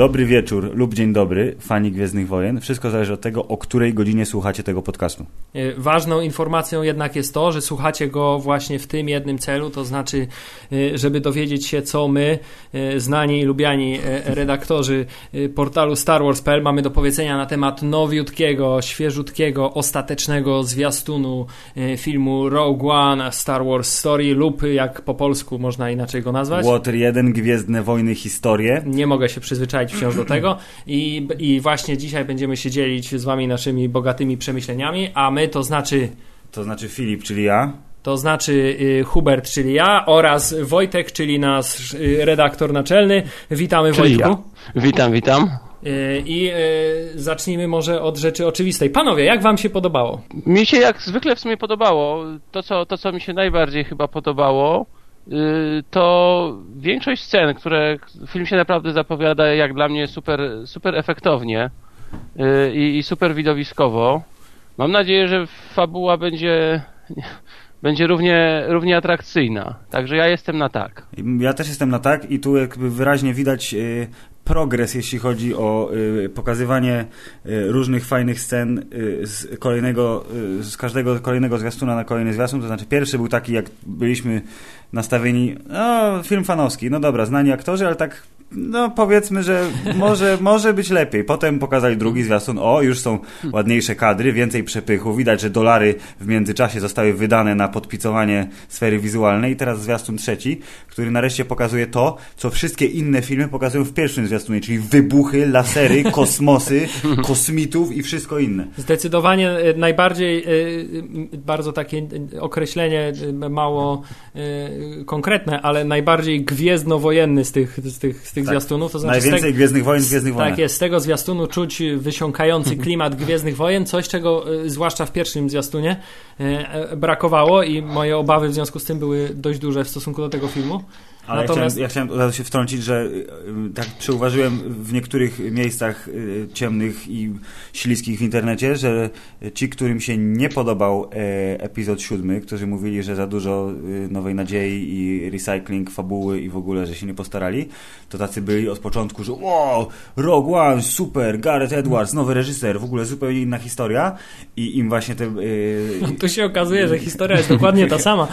Dobry wieczór lub dzień dobry, fani Gwiezdnych Wojen. Wszystko zależy od tego, o której godzinie słuchacie tego podcastu. Ważną informacją jednak jest to, że słuchacie go właśnie w tym jednym celu, to znaczy, żeby dowiedzieć się, co my, znani i lubiani redaktorzy portalu starwars.pl mamy do powiedzenia na temat nowiutkiego, świeżutkiego, ostatecznego zwiastunu filmu Rogue One, Star Wars Story lub, jak po polsku można inaczej go nazwać, Water 1, Gwiezdne Wojny, historie. Nie mogę się przyzwyczaić wciąż do tego i właśnie dzisiaj będziemy się dzielić z wami naszymi bogatymi przemyśleniami, a my to znaczy... To znaczy Filip, czyli ja. To znaczy Hubert, czyli ja, oraz Wojtek, czyli nasz redaktor naczelny. Witamy, czyli Wojtku. Ja. Witam. I zacznijmy może od rzeczy oczywistej. Panowie, jak wam się podobało? Mi się jak zwykle w sumie podobało. To, co mi się najbardziej chyba podobało, to większość scen, które film się naprawdę zapowiada jak dla mnie super, super efektownie i super widowiskowo. Mam nadzieję, że fabuła będzie równie atrakcyjna. Także ja jestem na tak. Ja też jestem na tak i tu jakby wyraźnie widać progres, jeśli chodzi o pokazywanie różnych fajnych scen z każdego kolejnego zwiastuna na kolejny zwiastun. To znaczy pierwszy był taki, jak byliśmy nastawieni, no film fanowski, no dobra, znani aktorzy, ale tak no powiedzmy, że może być lepiej. Potem pokazali drugi zwiastun, o już są ładniejsze kadry, więcej przepychu, widać, że dolary w międzyczasie zostały wydane na podpicowanie sfery wizualnej. I teraz zwiastun trzeci, który nareszcie pokazuje to, co wszystkie inne filmy pokazują w pierwszym zwiastunie, czyli wybuchy, lasery, kosmosy, kosmitów i wszystko inne. Zdecydowanie najbardziej, bardzo takie określenie mało konkretne, ale najbardziej gwiezdnowojenny z tych tak. Zwiastunów. To znaczy najwięcej Gwiezdnych Wojen, Gwiezdnych Wojen. Tak jest, z tego zwiastunu czuć wysiąkający klimat Gwiezdnych Wojen, coś czego zwłaszcza w pierwszym zwiastunie brakowało i moje obawy w związku z tym były dość duże w stosunku do tego filmu. Ale natomiast... ja chciałem od razu się wtrącić, że tak przyuważyłem w niektórych miejscach ciemnych i śliskich w internecie, że ci, którym się nie podobał epizod 7, którzy mówili, że za dużo Nowej Nadziei i recycling fabuły i w ogóle, że się nie postarali, to tacy byli od początku, że wow, Rogue One, super, Gareth Edwards, nowy reżyser, w ogóle zupełnie inna historia i im właśnie te... No, tu się okazuje, że historia jest dokładnie ta sama.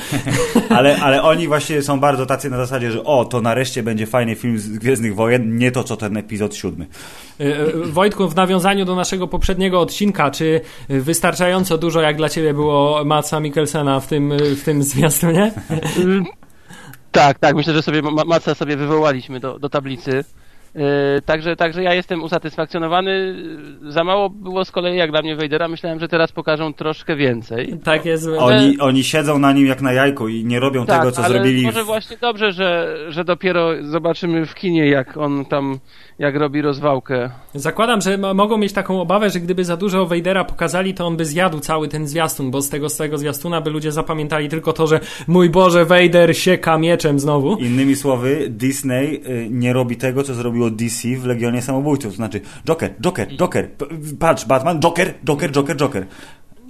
ale oni właśnie są bardzo tacy na zasadzie, że o, to nareszcie będzie fajny film z Gwiezdnych Wojen, nie to, co ten epizod 7. Wojtku, w nawiązaniu do naszego poprzedniego odcinka, czy wystarczająco dużo, jak dla ciebie, było Madsa Mikkelsena w tym zwiastunie? Tak, myślę, że sobie Madsa wywołaliśmy do tablicy. Także ja jestem usatysfakcjonowany. Za mało było z kolei jak dla mnie Vadera. Myślałem, że teraz pokażą troszkę więcej. Tak jest. Oni siedzą na nim jak na jajku i nie robią tak, tego, co ale zrobili. Może właśnie dobrze, że dopiero zobaczymy w kinie, jak on tam, jak robi rozwałkę. Zakładam, że mogą mieć taką obawę, że gdyby za dużo Vadera pokazali, to on by zjadł cały ten zwiastun, bo z tego zwiastuna by ludzie zapamiętali tylko to, że mój Boże, Vader sieka mieczem znowu. Innymi słowy, Disney nie robi tego, co zrobił DC w Legionie Samobójców, to znaczy Joker, patrz Batman, Joker.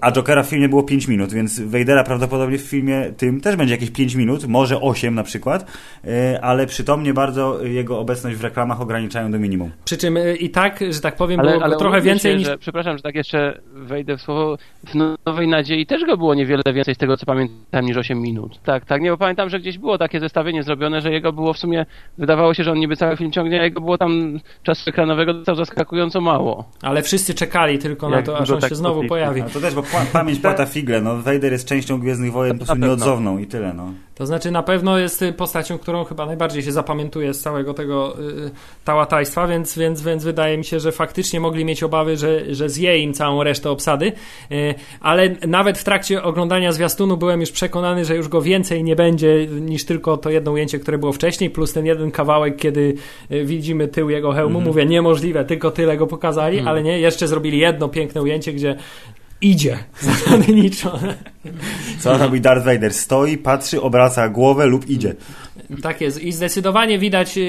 A Jokera w filmie było 5 minut, więc Vadera prawdopodobnie w filmie tym też będzie jakieś 5 minut, może 8 na przykład, ale przytomnie bardzo jego obecność w reklamach ograniczają do minimum. Przy czym i tak, że tak powiem, ale było trochę więcej się, niż... Przepraszam, że tak jeszcze wejdę w słowo. W Nowej Nadziei też go było niewiele więcej z tego, co pamiętam, niż 8 minut. Tak, nie, bo pamiętam, że gdzieś było takie zestawienie zrobione, że jego było w sumie, wydawało się, że on niby cały film ciągnie, a jego było tam czasu ekranowego zaskakująco mało. Ale wszyscy czekali tylko na to, aż on tak się znowu pojawi. To też, bo pamięć płata figle, no Vader jest częścią Gwiezdnych Wojen po prostu nieodzowną i tyle, no. To znaczy na pewno jest postacią, którą chyba najbardziej się zapamiętuje z całego tego tałatajstwa, więc wydaje mi się, że faktycznie mogli mieć obawy, że zje im całą resztę obsady, ale nawet w trakcie oglądania zwiastunu byłem już przekonany, że już go więcej nie będzie niż tylko to jedno ujęcie, które było wcześniej, plus ten jeden kawałek, kiedy widzimy tył jego hełmu, mówię niemożliwe, tylko tyle go pokazali, ale nie, jeszcze zrobili jedno piękne ujęcie, gdzie idzie, zasadniczo. Co robi Darth Vader? Stoi, patrzy, obraca głowę lub idzie. Tak jest. I zdecydowanie widać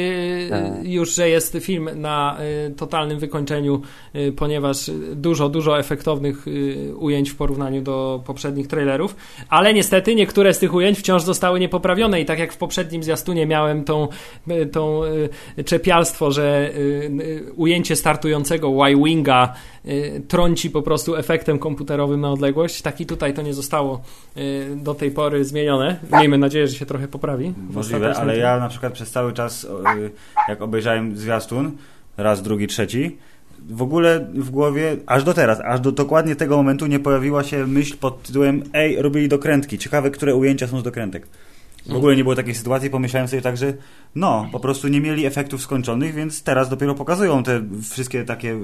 już, że jest film na totalnym wykończeniu, ponieważ dużo efektownych ujęć w porównaniu do poprzednich trailerów, ale niestety niektóre z tych ujęć wciąż zostały niepoprawione i tak jak w poprzednim zwiastunie miałem tą czepialstwo, że ujęcie startującego Y-Winga trąci po prostu efektem komputerowym na odległość, tak i tutaj to nie zostało do tej pory zmienione. Miejmy nadzieję, że się trochę poprawi. Możliwe, ale ja na przykład przez cały czas, jak obejrzałem zwiastun, raz, drugi, trzeci, w ogóle w głowie, aż do teraz, aż do dokładnie tego momentu nie pojawiła się myśl pod tytułem ej, robili dokrętki, ciekawe, które ujęcia są z dokrętek. W ogóle nie było takiej sytuacji, pomyślałem sobie tak, że no, po prostu nie mieli efektów skończonych, więc teraz dopiero pokazują te wszystkie takie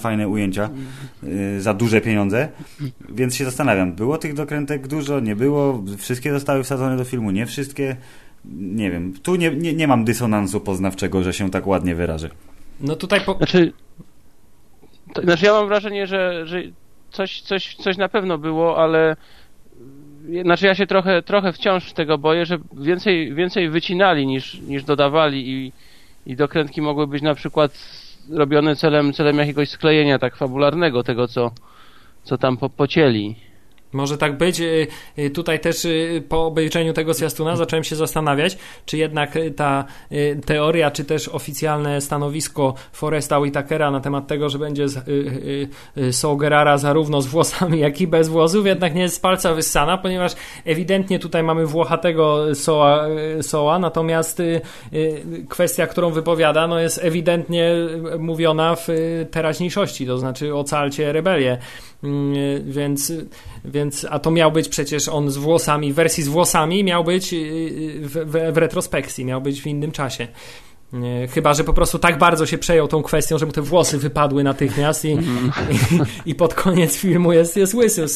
fajne ujęcia za duże pieniądze, więc się zastanawiam, było tych dokrętek dużo, nie było, wszystkie zostały wsadzone do filmu, nie wszystkie, nie wiem, tu nie mam dysonansu poznawczego, że się tak ładnie wyrażę. No tutaj Znaczy ja mam wrażenie, że coś na pewno było, ale znaczy ja się trochę wciąż tego boję, że więcej wycinali niż dodawali i dokrętki mogły być na przykład robione celem jakiegoś sklejenia tak fabularnego tego, co tam pocięli. Może tak być. Tutaj też po obejrzeniu tego zwiastuna zacząłem się zastanawiać, czy jednak ta teoria, czy też oficjalne stanowisko Foresta Whitakera na temat tego, że będzie Saw Gerrera zarówno z włosami, jak i bez włosów, jednak nie jest z palca wyssana, ponieważ ewidentnie tutaj mamy włochatego Soła, natomiast kwestia, którą wypowiada, no jest ewidentnie mówiona w teraźniejszości, to znaczy ocalcie rebelię. Więc a to miał być przecież on z włosami, w wersji z włosami miał być w retrospekcji, miał być w innym czasie. Chyba że po prostu tak bardzo się przejął tą kwestią, że mu te włosy wypadły natychmiast i pod koniec filmu jest łysy,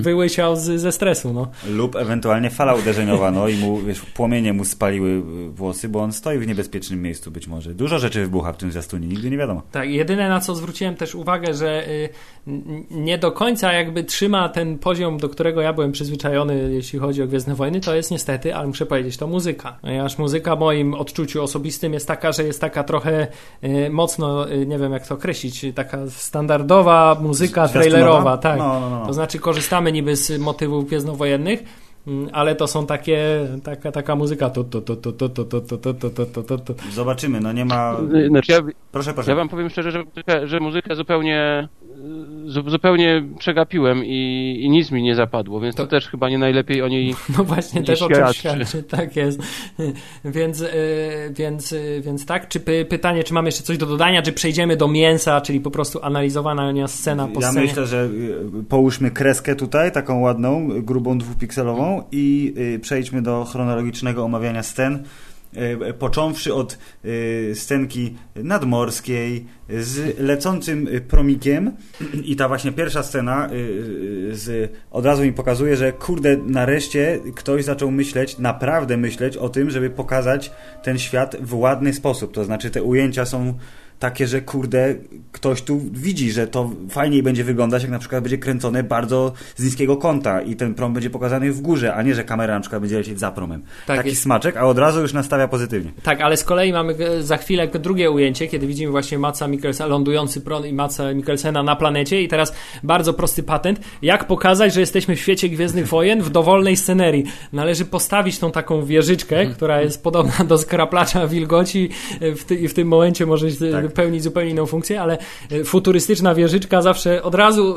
wyłysiał ze stresu. No. Lub ewentualnie fala uderzeniowa, no i mu, wiesz, płomienie mu spaliły włosy, bo on stoi w niebezpiecznym miejscu być może. Dużo rzeczy wybucha w tym zwiastunie, nigdy nie wiadomo. Tak, jedyne na co zwróciłem też uwagę, że nie do końca jakby trzyma ten poziom, do którego ja byłem przyzwyczajony, jeśli chodzi o Gwiezdne Wojny, to jest niestety, ale muszę powiedzieć, to muzyka. Aż muzyka w moim odczuciu osobistym jest taka, że jest taka trochę mocno, nie wiem jak to określić, taka standardowa muzyka trailerowa, tak. No. To znaczy korzystamy niby z motywów gwiezdnowojennych, ale to są taka muzyka. Zobaczymy, no nie ma... Znaczy proszę. Ja wam powiem szczerze, że muzykę zupełnie przegapiłem i nic mi nie zapadło, więc to też chyba nie najlepiej o niej. No właśnie, też o tym świadczy. Tak jest. Więc tak, czy pytanie, czy mamy jeszcze coś do dodania, czy przejdziemy do mięsa, czyli po prostu analizowana scena po scenie? Ja myślę, że połóżmy kreskę tutaj, taką ładną, grubą, dwupikselową i przejdźmy do chronologicznego omawiania scen. Począwszy od scenki nadmorskiej z lecącym promikiem i ta właśnie pierwsza scena od razu mi pokazuje, że kurde, nareszcie ktoś zaczął myśleć, naprawdę myśleć o tym, żeby pokazać ten świat w ładny sposób, to znaczy te ujęcia są takie, że kurde, ktoś tu widzi, że to fajniej będzie wyglądać, jak na przykład będzie kręcone bardzo z niskiego kąta i ten prom będzie pokazany w górze, a nie, że kamera na przykład będzie lecieć za promem. Tak, taki jest smaczek, a od razu już nastawia pozytywnie. Tak, ale z kolei mamy za chwilę drugie ujęcie, kiedy widzimy właśnie Madsa Mikkelsena, lądujący prom i Madsa Mikkelsena na planecie i teraz bardzo prosty patent. Jak pokazać, że jesteśmy w świecie Gwiezdnych Wojen w dowolnej scenerii? Należy postawić tą taką wieżyczkę, która jest podobna do skraplacza wilgoci i w tym momencie może się pełni zupełnie inną funkcję, ale futurystyczna wieżyczka zawsze od razu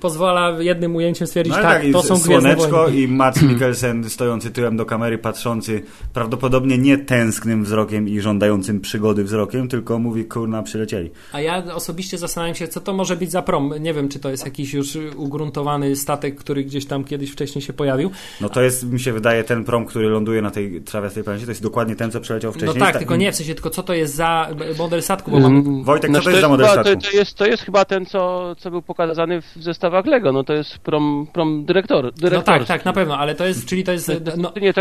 pozwala jednym ujęciem stwierdzić, to są Gwiezdne Wojny. Słoneczko i Mads Mikkelsen stojący tyłem do kamery, patrzący prawdopodobnie nie tęsknym wzrokiem i żądającym przygody wzrokiem, tylko mówi, kurna, przylecieli. A ja osobiście zastanawiam się, co to może być za prom. Nie wiem, czy to jest jakiś już ugruntowany statek, który gdzieś tam kiedyś wcześniej się pojawił. No to jest, mi się wydaje, ten prom, który ląduje na tej trawiastej planecie, to jest dokładnie ten, co przeleciał wcześniej. No tak, tylko nie w sensie, tylko co to jest za model statku, bo Wojtek, co to jest za model statku? To jest chyba ten, co był pokazany w zestawach Lego, no to jest prom dyrektorski. No tak, na pewno, ale to jest, czyli to jest... No... Nie,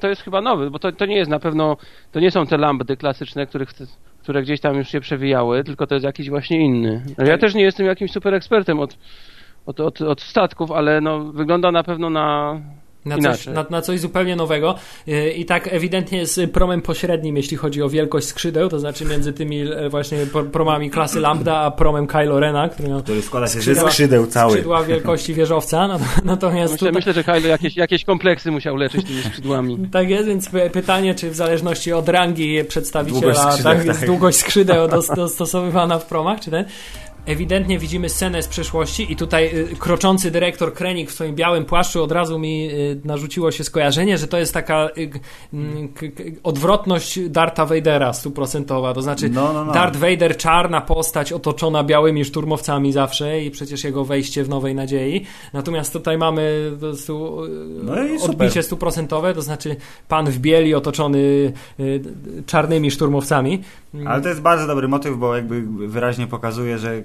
to jest chyba nowy, bo to nie jest na pewno, to nie są te lambdy klasyczne, które gdzieś tam już się przewijały, tylko to jest jakiś właśnie inny. Ja też nie jestem jakimś super ekspertem od statków, ale no wygląda na pewno na... Na coś zupełnie nowego i tak ewidentnie jest promem pośrednim, jeśli chodzi o wielkość skrzydeł, to znaczy między tymi właśnie promami klasy Lambda a promem Kylo Rena, który składa się ze skrzydeł cały. Skrzydła wielkości wieżowca. Natomiast myślę, że Kylo jakieś kompleksy musiał leczyć tymi skrzydłami. Tak jest, więc pytanie, czy w zależności od rangi przedstawiciela jest długość skrzydeł dostosowywana w promach, czy ten... Ewidentnie widzimy scenę z przeszłości i tutaj kroczący dyrektor Krennic w swoim białym płaszczu, od razu mi narzuciło się skojarzenie, że to jest taka odwrotność Dartha Vadera 100%, to znaczy Darth Vader, czarna postać otoczona białymi szturmowcami zawsze i przecież jego wejście w Nowej Nadziei, natomiast tutaj mamy po prostu odbicie 100%, to znaczy pan w bieli otoczony czarnymi szturmowcami. Ale to jest bardzo dobry motyw, bo jakby wyraźnie pokazuje, że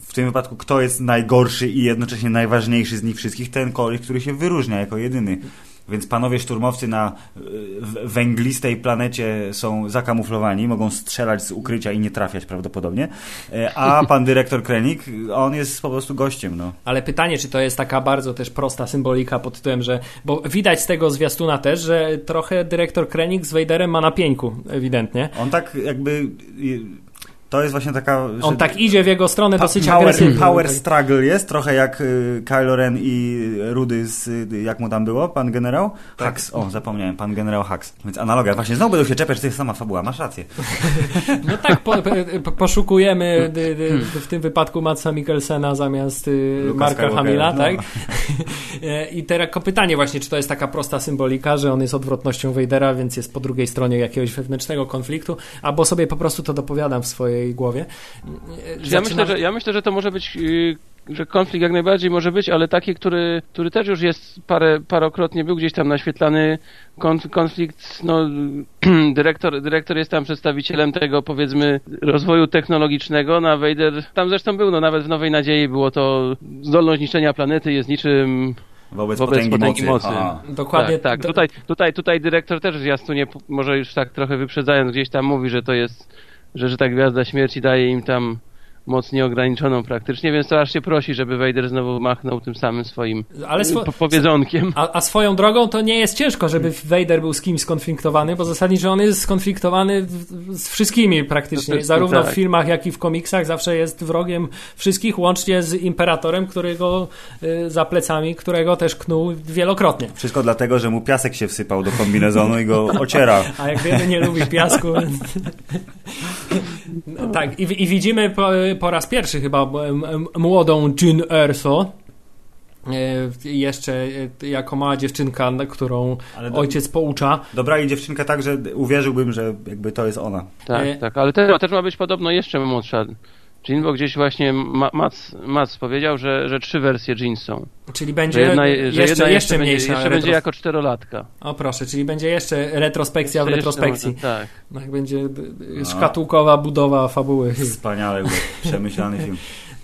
w tym wypadku kto jest najgorszy i jednocześnie najważniejszy z nich wszystkich, ten koleś, który się wyróżnia jako jedyny. Więc panowie szturmowcy na węglistej planecie są zakamuflowani, mogą strzelać z ukrycia i nie trafiać prawdopodobnie, a pan dyrektor Krennic, on jest po prostu gościem. No. Ale pytanie, czy to jest taka bardzo też prosta symbolika pod tytułem, że, bo widać z tego zwiastuna też, że trochę dyrektor Krennic z Vaderem ma na pieńku, ewidentnie. On tak jakby... To jest właśnie taka... Że on tak idzie w jego stronę dosyć agresywnie. Power struggle jest, trochę jak Kylo Ren i Rudy z... Jak mu tam było? Pan generał? Tak. Hux. O, zapomniałem. Pan generał Hux. Więc analogia. Właśnie znowu będą się czepiać, to jest sama fabuła. Masz rację. No tak, poszukujemy w tym wypadku Madsa Mikkelsena zamiast Marka Hamila, tak? I teraz pytanie właśnie, czy to jest taka prosta symbolika, że on jest odwrotnością Vadera, więc jest po drugiej stronie jakiegoś wewnętrznego konfliktu, albo sobie po prostu to dopowiadam w swojej głowie. Ja myślę, że to może być, że konflikt jak najbardziej może być, ale taki, który też już jest parokrotnie był gdzieś tam naświetlany, konflikt, dyrektor jest tam przedstawicielem tego, powiedzmy, rozwoju technologicznego, na Vader tam zresztą był, nawet w Nowej Nadziei było to, zdolność niszczenia planety jest niczym wobec potęgi mocy. Dokładnie. Tak. Tutaj dyrektor też w jastunie, może już tak trochę wyprzedzając, gdzieś tam mówi, że to jest że ta Gwiazda Śmierci daje im tam moc nieograniczoną praktycznie, więc to aż się prosi, żeby Vader znowu machnął tym samym swoim powiedzonkiem. A swoją drogą to nie jest ciężko, żeby Vader był z kimś skonfliktowany, bo zasadniczo on jest skonfliktowany z wszystkimi praktycznie. Zarówno w filmach, jak i w komiksach zawsze jest wrogiem wszystkich, łącznie z Imperatorem, którego za plecami, którego też knuł wielokrotnie. Wszystko dlatego, że mu piasek się wsypał do kombinezonu i go ociera. A jak wiemy, nie lubi piasku. Tak, i widzimy po raz pierwszy chyba młodą Jyn Erso, jeszcze jako mała dziewczynka, którą ojciec poucza. Dobra, i dziewczynka tak, że uwierzyłbym, że jakby to jest ona. Tak, ale też ma być podobno jeszcze młodsza Jyn, bo gdzieś właśnie Mads powiedział, że 3 wersje Jyn są. Czyli będzie jeszcze mniejsza. Jeszcze będzie jako 4-latka. O proszę, czyli będzie jeszcze retrospekcja w retrospekcji. Tak. Jak będzie szkatułkowa budowa fabuły. Wspaniale, przemyślany film.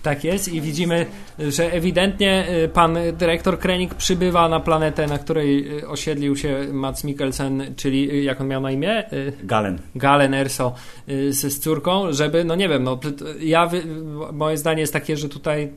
Tak jest i widzimy, że ewidentnie pan dyrektor Krennic przybywa na planetę, na której osiedlił się Mads Mikkelsen, czyli jak on miał na imię? Galen Erso z córką, żeby, moje zdanie jest takie, że tutaj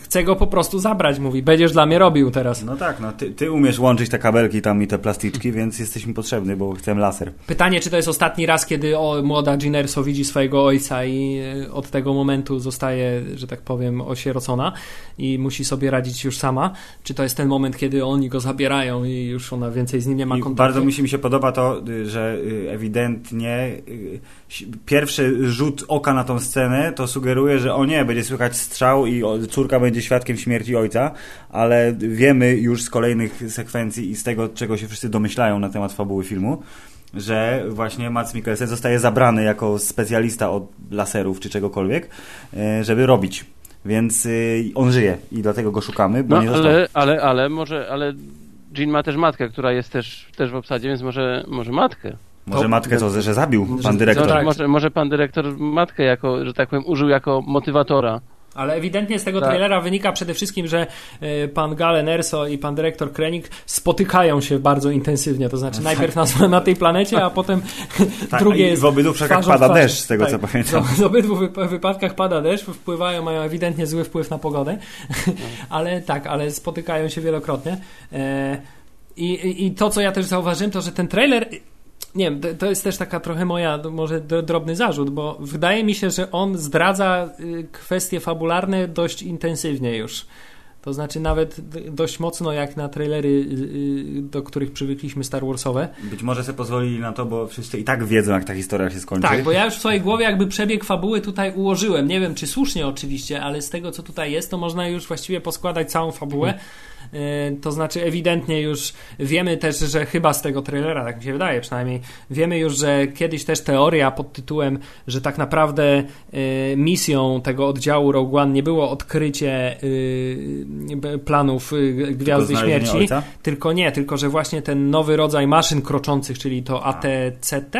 chcę go po prostu zabrać, mówi, będziesz dla mnie robił teraz. No tak, ty umiesz łączyć te kabelki tam i te plasticzki, więc jesteś mi potrzebny, bo chcę laser. Pytanie, czy to jest ostatni raz, kiedy młoda Jyn Erso widzi swojego ojca i od tego momentu zostaje, że tak powiem, osierocona i musi sobie radzić już sama. Czy to jest ten moment, kiedy oni go zabierają i już ona więcej z nim nie ma kontaktu? Bardzo mi się podoba to, że ewidentnie pierwszy rzut oka na tą scenę to sugeruje, że o nie, będzie słychać strzał i córka będzie świadkiem śmierci ojca, ale wiemy już z kolejnych sekwencji i z tego, czego się wszyscy domyślają na temat fabuły filmu, że właśnie Mads Mikkelsen zostaje zabrany jako specjalista od laserów czy czegokolwiek, żeby robić. Więc on żyje i dlatego go szukamy, bo nie został. Ale Jyn ma też matkę, która jest też w obsadzie, więc może matkę. Może matkę to, że zabił pan dyrektor. Może pan dyrektor matkę jako, że tak powiem, użył jako motywatora. Ale ewidentnie z tego trailera wynika przede wszystkim, że pan Galen Erso i pan dyrektor Krennic spotykają się bardzo intensywnie, to znaczy najpierw na tej planecie, a potem drugie jest... W obydwu przypadkach pada deszcz, z tego co pamiętam. W obydwu wypadkach pada deszcz, mają ewidentnie zły wpływ na pogodę, ale spotykają się wielokrotnie. I to, co ja też zauważyłem, to, że ten trailer, nie wiem, to jest też taka trochę moja, może drobny zarzut, bo wydaje mi się, że on zdradza kwestie fabularne dość intensywnie już. To znaczy nawet dość mocno jak na trailery, do których przywykliśmy, Star Warsowe. Być może sobie pozwolili na to, bo wszyscy i tak wiedzą, jak ta historia się skończy. Tak, bo ja już w swojej głowie jakby przebieg fabuły tutaj ułożyłem. Nie wiem, czy słusznie oczywiście, ale z tego, co tutaj jest, to można już właściwie poskładać całą fabułę. To znaczy ewidentnie już wiemy też, że chyba z tego trailera, tak mi się wydaje przynajmniej, wiemy już, że kiedyś też teoria pod tytułem, że tak naprawdę misją tego oddziału Rogue One nie było odkrycie planów Gwiazdy Śmierci, tylko że właśnie ten nowy rodzaj maszyn kroczących, czyli to AT-AT,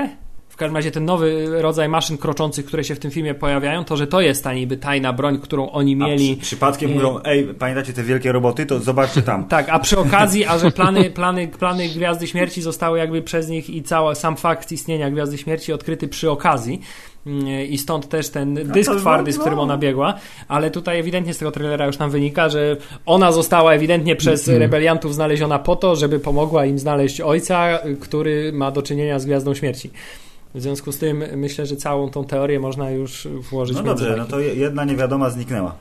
w każdym razie ten nowy rodzaj maszyn kroczących, które się w tym filmie pojawiają, to, że to jest ta niby tajna broń, którą oni mieli. Przypadkiem mówią, ej, pamiętacie te wielkie roboty? To zobaczcie tam. Tak, a przy okazji, a że plany Gwiazdy Śmierci zostały jakby przez nich i sam fakt istnienia Gwiazdy Śmierci odkryty przy okazji. I stąd też ten dysk twardy, z którym ona biegła, ale tutaj ewidentnie z tego trailera już nam wynika, że ona została ewidentnie przez rebeliantów znaleziona po to, żeby pomogła im znaleźć ojca, który ma do czynienia z Gwiazdą Śmierci. W związku z tym myślę, że całą tą teorię można już włożyć. No dobrze, no to jedna niewiadoma zniknęła.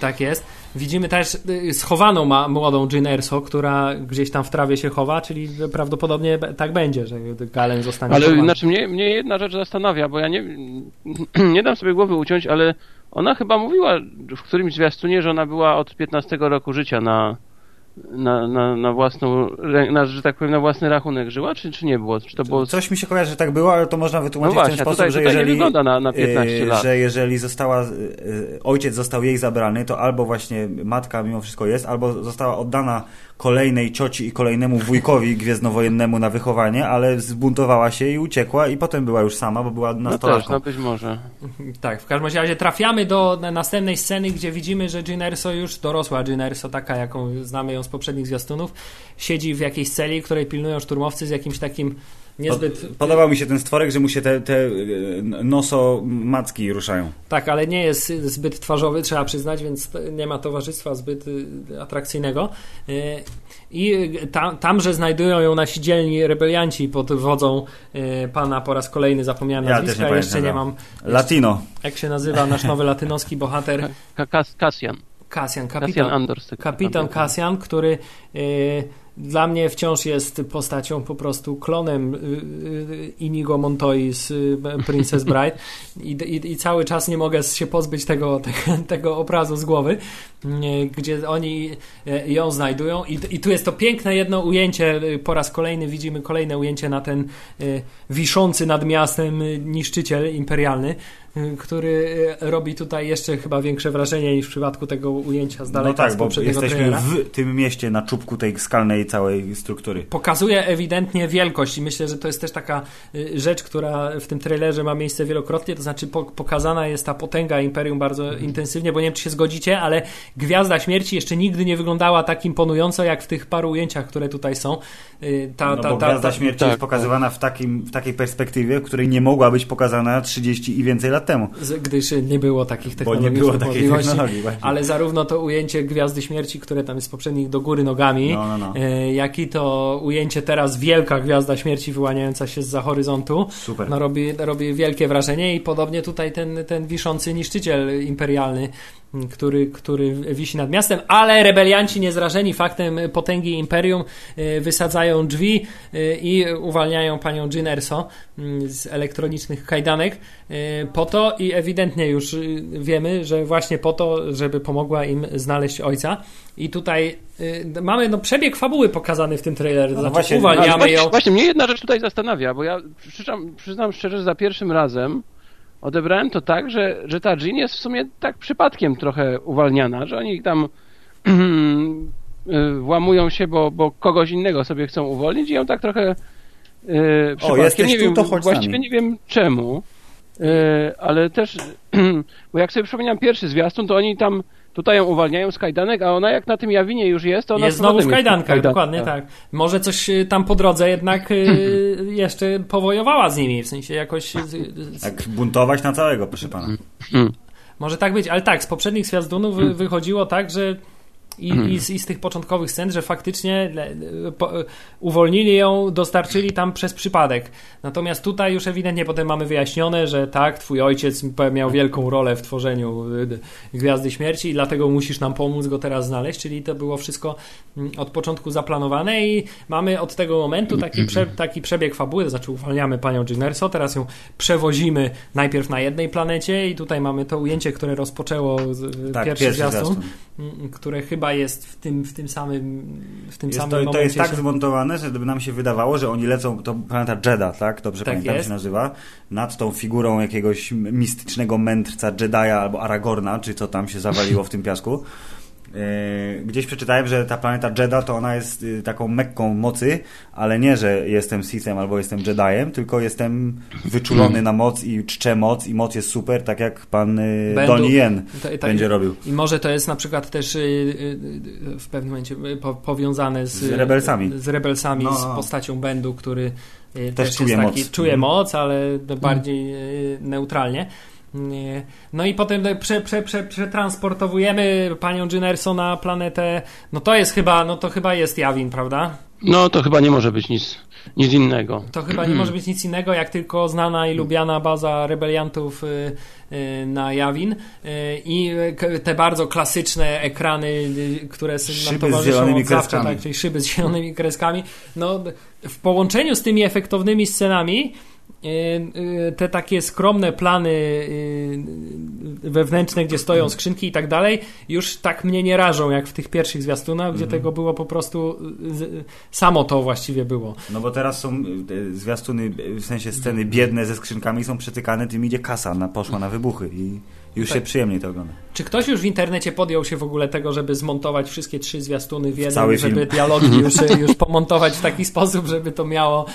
Tak jest. Widzimy też schowaną młodą Jyn Erso, która gdzieś tam w trawie się chowa, czyli prawdopodobnie tak będzie, że Galen zostanie schowany. Ale znaczy mnie jedna rzecz zastanawia, bo ja nie dam sobie głowy uciąć, ale ona chyba mówiła w którymś zwiastunie, że ona była od 15 roku życia na własną, że tak powiem, na własny rachunek żyła, czy nie było? Czy to było? Coś mi się kojarzy, że tak było, ale to można wytłumaczyć w ten sposób, tutaj, że jeżeli nie wygląda na 15 lat. Że jeżeli ojciec został jej zabrany, to albo właśnie matka mimo wszystko jest, albo została oddana kolejnej cioci i kolejnemu wujkowi gwiezdnowojennemu na wychowanie, ale zbuntowała się i uciekła i potem była już sama, bo była nastolatką. No też, no być może. Tak, w każdym razie trafiamy do następnej sceny, gdzie widzimy, że Jyn Erso już dorosła, Jyn Erso taka, jaką znamy ją z poprzednich zwiastunów, siedzi w jakiejś celi, której pilnują szturmowcy z jakimś takim niezbyt... Podobał mi się ten stworek, że mu się te nosomacki ruszają. Tak, ale nie jest zbyt twarzowy, trzeba przyznać, więc nie ma towarzystwa zbyt atrakcyjnego. I tamże znajdują ją nasi dzielni rebelianci pod wodzą pana po raz kolejny, zapomniałem nazwiska, jeszcze nie mam... Latino. Jak się nazywa nasz nowy latynoski bohater? Cassian. Kapitan Cassian, który... Dla mnie wciąż jest postacią po prostu klonem Inigo Montoi z Princess Bride i cały czas nie mogę się pozbyć tego obrazu z głowy, gdzie oni ją znajdują i tu jest to piękne jedno ujęcie, po raz kolejny widzimy kolejne ujęcie na ten wiszący nad miastem niszczyciel imperialny, który robi tutaj jeszcze chyba większe wrażenie niż w przypadku tego ujęcia z daleka. No tak, bo jesteśmy trenera. W tym mieście na czubku tej skalnej całej struktury. Pokazuje ewidentnie wielkość i myślę, że to jest też taka rzecz, która w tym trailerze ma miejsce wielokrotnie, to znaczy pokazana jest ta potęga Imperium bardzo intensywnie, bo nie wiem, czy się zgodzicie, ale Gwiazda Śmierci jeszcze nigdy nie wyglądała tak imponująco, jak w tych paru ujęciach, które tutaj są. Gwiazda Śmierci jest pokazywana w takiej perspektywie, w której nie mogła być pokazana 30 i więcej lat temu. Gdyż nie było takich technologii. Bo nie było takiej technologii. Ale zarówno to ujęcie Gwiazdy Śmierci, które tam jest poprzednich do góry nogami, jak i to ujęcie teraz wielka Gwiazda Śmierci wyłaniająca się zza horyzontu. Super. No, robi wielkie wrażenie i podobnie tutaj ten wiszący niszczyciel imperialny, który wisi nad miastem, ale rebelianci niezrażeni faktem potęgi Imperium wysadzają drzwi i uwalniają panią Jyn Erso z elektronicznych kajdanek po to i ewidentnie już wiemy, że właśnie po to, żeby pomogła im znaleźć ojca. I tutaj mamy przebieg fabuły pokazany w tym trailerze. No znaczy, uwalniamy ją. Właśnie mnie jedna rzecz tutaj zastanawia, bo ja przyznam szczerze, że za pierwszym razem odebrałem to tak, że ta Jyn jest w sumie tak przypadkiem trochę uwalniana, że oni tam włamują się, bo kogoś innego sobie chcą uwolnić i ją tak trochę przypadkiem, nie wiem, właściwie nie wiem czemu, ale też, bo jak sobie przypominam pierwszy zwiastun, to oni tam tutaj ją uwalniają z kajdanek, a ona jak na tym Jawinie już jest, to ona jest znowu w kajdankach, dokładnie tak. Może coś tam po drodze jednak jeszcze powojowała z nimi, w sensie jakoś... Tak buntować na całego, proszę pana. Może tak być, ale tak, z poprzednich zwiastunów wychodziło tak, że I z tych początkowych scen, że faktycznie uwolnili ją, dostarczyli tam przez przypadek. Natomiast tutaj już ewidentnie potem mamy wyjaśnione, że tak, twój ojciec miał wielką rolę w tworzeniu Gwiazdy Śmierci i dlatego musisz nam pomóc go teraz znaleźć, czyli to było wszystko od początku zaplanowane i mamy od tego momentu taki przebieg fabuły, to znaczy uwalniamy panią Jyn Erso, teraz ją przewozimy najpierw na jednej planecie i tutaj mamy to ujęcie, które rozpoczęło pierwszy zwiastun, które chyba jest w tym samym momencie. To jest tak zmontowane, że gdyby nam się wydawało, że oni lecą, to planeta Jedha, tak? Dobrze tak pamiętam, się nazywa. Nad tą figurą jakiegoś mistycznego mędrca Jedhaja albo Aragorna, czy co tam się zawaliło w tym piasku. Gdzieś przeczytałem, że ta planeta Jedha to ona jest taką Mekką mocy, ale nie, że jestem Sithem albo jestem Jedhajem, tylko jestem wyczulony na moc i czczę moc i moc jest super, tak jak pan Bendu, Donnie Yen będzie robił. I może to jest na przykład też w pewnym momencie powiązane z Rebelsami no. Z postacią Bendu, który też czuje moc. Czuje moc, ale bardziej neutralnie. Nie. No i potem przetransportowujemy panią Jyn Erso na planetę. To chyba jest Yavin, prawda? No to chyba nie może być nic innego. To chyba nie może być nic innego, jak tylko znana i lubiana baza rebeliantów na Yavin i te bardzo klasyczne ekrany, które nam towarzyszą od zawsze, tak, czyli szyby z zielonymi kreskami. No, w połączeniu z tymi efektownymi scenami te takie skromne plany wewnętrzne, gdzie stoją skrzynki i tak dalej, już tak mnie nie rażą jak w tych pierwszych zwiastunach, gdzie tego było po prostu samo to właściwie było. No bo teraz są zwiastuny, w sensie sceny biedne ze skrzynkami są przetykane tym, gdzie kasa poszła na wybuchy i już tak się przyjemniej to ogląda. Czy ktoś już w internecie podjął się w ogóle tego, żeby zmontować wszystkie 3 zwiastuny w jeden, żeby dialogi już pomontować w taki sposób, żeby to miało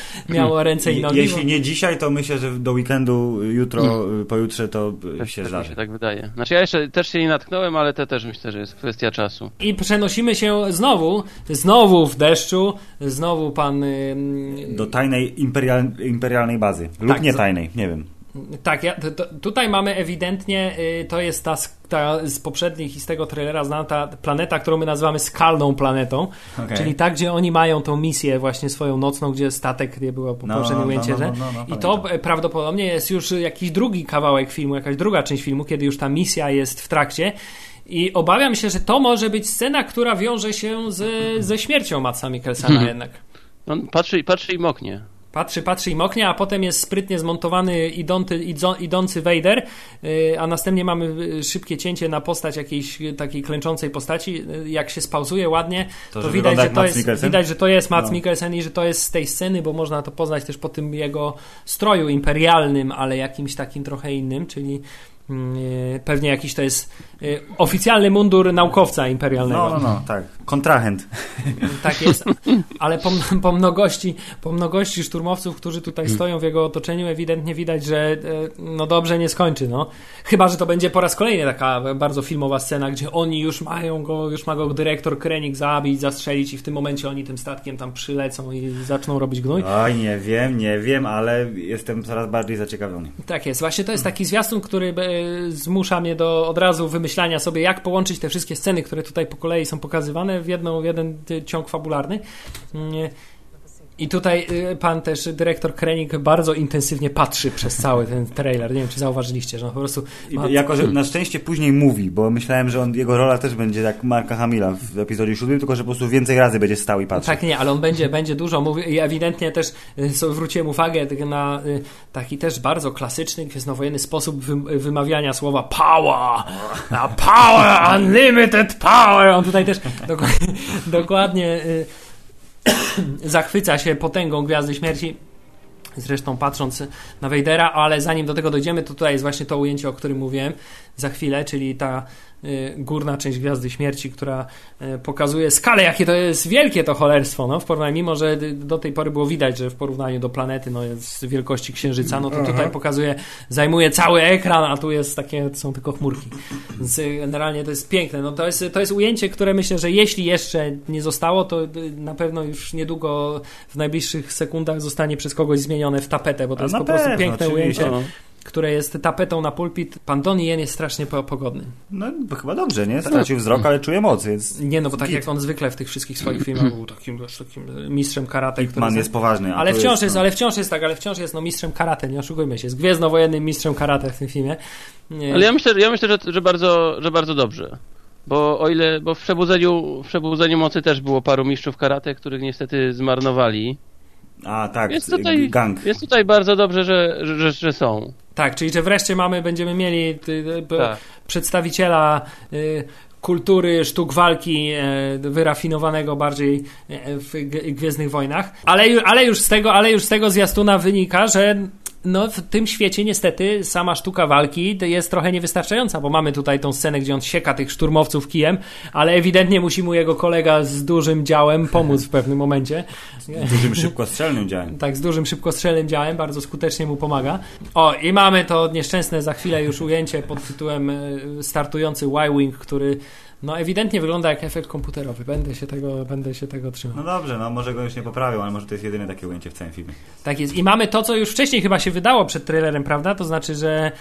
ręce i nogi? Jeśli nie dzisiaj, to myślę, że do weekendu, pojutrze to się zdarzy. Mi się tak wydaje. Znaczy ja jeszcze też się nie natknąłem, ale to też myślę, że jest kwestia czasu. I przenosimy się znowu w deszczu, znowu pan... do tajnej imperialnej bazy. Lub tak, nie tajnej, nie wiem. Tak, tutaj mamy ewidentnie, to jest ta z poprzednich i z tego trailera znana ta planeta, którą my nazywamy skalną planetą, czyli ta, gdzie oni mają tą misję właśnie swoją nocną, gdzie statek nie było po poprzednim ujęciu. I to prawdopodobnie jest już jakiś drugi kawałek filmu, jakaś druga część filmu, kiedy już ta misja jest w trakcie. I obawiam się, że to może być scena, która wiąże się ze śmiercią Madsa Mikkelsena jednak. On patrzy i moknie. Patrzy i moknie, a potem jest sprytnie zmontowany idący Vader, a następnie mamy szybkie cięcie na postać jakiejś takiej klęczącej postaci. Jak się spauzuje ładnie, to widać, że to jest Mads Mikkelsen i że to jest z tej sceny, bo można to poznać też po tym jego stroju imperialnym, ale jakimś takim trochę innym, czyli pewnie jakiś to jest oficjalny mundur naukowca imperialnego. No, tak. Kontrahent. Tak jest. Ale po mnogości szturmowców, którzy tutaj stoją w jego otoczeniu, ewidentnie widać, że dobrze nie skończy. No. Chyba, że to będzie po raz kolejny taka bardzo filmowa scena, gdzie oni już ma go dyrektor Krennic zabić, zastrzelić i w tym momencie oni tym statkiem tam przylecą i zaczną robić gnój. Oj, nie wiem, ale jestem coraz bardziej zaciekawiony. Tak jest. Właśnie to jest taki zwiastun, który zmusza mnie do od razu wymyślania sobie, jak połączyć te wszystkie sceny, które tutaj po kolei są pokazywane w jeden ciąg fabularny. I tutaj pan też, dyrektor Krennic, bardzo intensywnie patrzy przez cały ten trailer. Nie wiem, czy zauważyliście, że on po prostu... Jako, że na szczęście później mówi, bo myślałem, że jego rola też będzie jak Marka Hamila w epizodzie 7, tylko że po prostu więcej razy będzie stał i patrzył. Tak, nie, ale on będzie dużo mówił i ewidentnie też zwróciłem uwagę na taki też bardzo klasyczny, gwiezdnowojenny sposób wymawiania słowa power! Power! Unlimited power! On tutaj też dokładnie... zachwyca się potęgą Gwiazdy Śmierci, zresztą patrząc na Vadera, ale zanim do tego dojdziemy, to tutaj jest właśnie to ujęcie, o którym mówiłem za chwilę, czyli ta górna część Gwiazdy Śmierci, która pokazuje skalę, jakie to jest wielkie to cholerstwo, w porównaniu, mimo że do tej pory było widać, że w porównaniu do planety jest wielkości Księżyca, to tutaj pokazuje, zajmuje cały ekran, a tu jest takie, są tylko chmurki. Więc generalnie to jest piękne. To jest ujęcie, które myślę, że jeśli jeszcze nie zostało, to na pewno już niedługo w najbliższych sekundach zostanie przez kogoś zmienione w tapetę, bo to jest po prostu piękne ujęcie, które jest tapetą na pulpit. Pan Donnie Yen jest strasznie pogodny. No chyba dobrze, nie? Stracił wzrok, ale czuje moc, więc... Nie, no bo tak jak on zwykle w tych wszystkich swoich filmach był takim mistrzem karate. Hitman jest poważny. Ale wciąż jest no mistrzem karate, nie oszukujmy się. Jest gwiezdnowojennym mistrzem karate w tym filmie. Nie. Ale ja myślę, że bardzo dobrze. Bo o ile, bo w Przebudzeniu Mocy też było paru mistrzów karate, których niestety zmarnowali. A tak, gang. Jest tutaj bardzo dobrze, że są. Tak, czyli że wreszcie będziemy mieli tak. Przedstawiciela kultury, sztuk walki wyrafinowanego bardziej w Gwiezdnych Wojnach. Ale już z tego zwiastuna wynika, że no w tym świecie niestety sama sztuka walki jest trochę niewystarczająca, bo mamy tutaj tą scenę, gdzie on sieka tych szturmowców kijem, ale ewidentnie musi mu jego kolega z dużym działem pomóc w pewnym momencie. Z dużym szybkostrzelnym działem. Tak, z dużym szybkostrzelnym działem, bardzo skutecznie mu pomaga. O, i mamy to nieszczęsne za chwilę już ujęcie pod tytułem startujący Y-Wing, który no ewidentnie wygląda jak efekt komputerowy. Będę się tego trzymał. No dobrze, no może go już nie poprawią, ale może to jest jedyne takie ujęcie w całym filmie. Tak jest. I mamy to, co już wcześniej chyba się wydało przed trailerem, prawda? To znaczy, że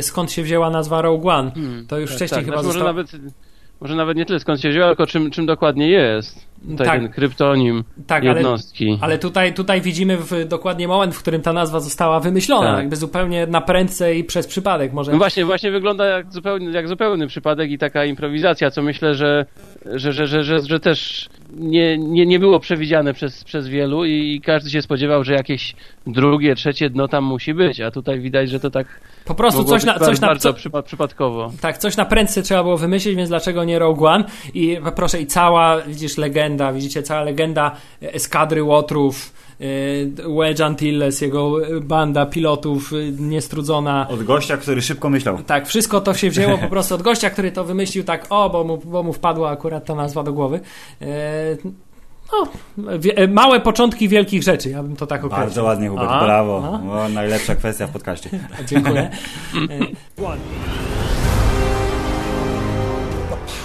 skąd się wzięła nazwa Rogue One. To już wcześniej chyba zostało... Może nawet nie tyle skąd się wzięła, tylko czym dokładnie jest. Tutaj tak, ten kryptonim jednostki. Ale tutaj widzimy dokładnie moment, w którym ta nazwa została wymyślona. Tak. Jakby zupełnie na prędce i przez przypadek. Może... No właśnie wygląda jak zupełny przypadek i taka improwizacja, co myślę, że też nie było przewidziane przez wielu i każdy się spodziewał, że jakieś drugie, trzecie dno tam musi być, a tutaj widać, że to tak po prostu przypadkowo. Tak, coś na prędce trzeba było wymyślić, więc dlaczego nie Rogue One? I proszę, i cała, widzisz, cała legenda eskadry łotrów, Wedge Antilles, jego banda pilotów niestrudzona. Od gościa, który szybko myślał. Tak, wszystko to się wzięło po prostu od gościa, który to wymyślił tak, bo mu wpadła akurat ta nazwa do głowy. No, małe początki wielkich rzeczy, ja bym to tak określił. Bardzo ładnie, Hubert, brawo. O, najlepsza kwestia w podcaście. Dziękuję. The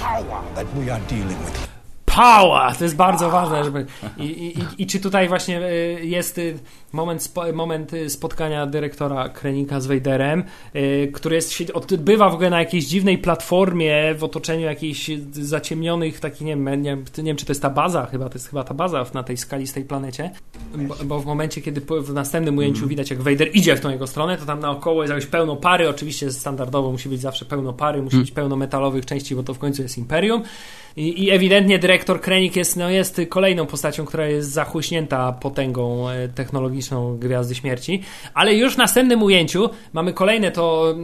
power that we are dealing with. Power! To jest bardzo ważne, żeby... I czy tutaj właśnie jest moment spotkania dyrektora Krennica z Vaderem, który odbywa w ogóle na jakiejś dziwnej platformie w otoczeniu jakichś zaciemnionych takich, nie wiem czy to jest ta baza, chyba ta baza na tej skalistej planecie, bo w momencie, kiedy w następnym ujęciu widać, jak Vader idzie w tą jego stronę, to tam naokoło jest jakieś pełno pary, oczywiście standardowo musi być zawsze pełno pary, musi być pełno metalowych części, bo to w końcu jest Imperium. I ewidentnie dyrektor Krennic jest kolejną postacią, która jest zachłyśnięta potęgą technologiczną Gwiazdy Śmierci, ale już w następnym ujęciu mamy kolejne to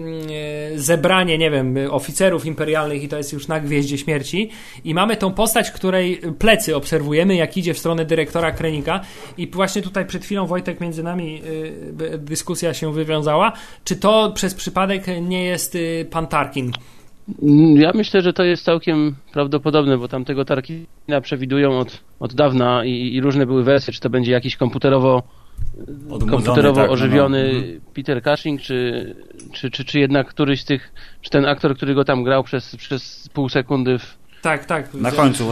zebranie, nie wiem, oficerów imperialnych i to jest już na Gwieździe Śmierci i mamy tą postać, której plecy obserwujemy, jak idzie w stronę dyrektora Krennica i właśnie tutaj przed chwilą, Wojtek, między nami dyskusja się wywiązała, czy to przez przypadek nie jest pan Tarkin? Ja myślę, że to jest całkiem prawdopodobne, bo tam tego Tarkina przewidują od dawna i różne były wersje, czy to będzie jakiś komputerowo ożywiony Peter Cushing, czy jednak któryś z tych, czy ten aktor, który go tam grał przez pół sekundy na końcu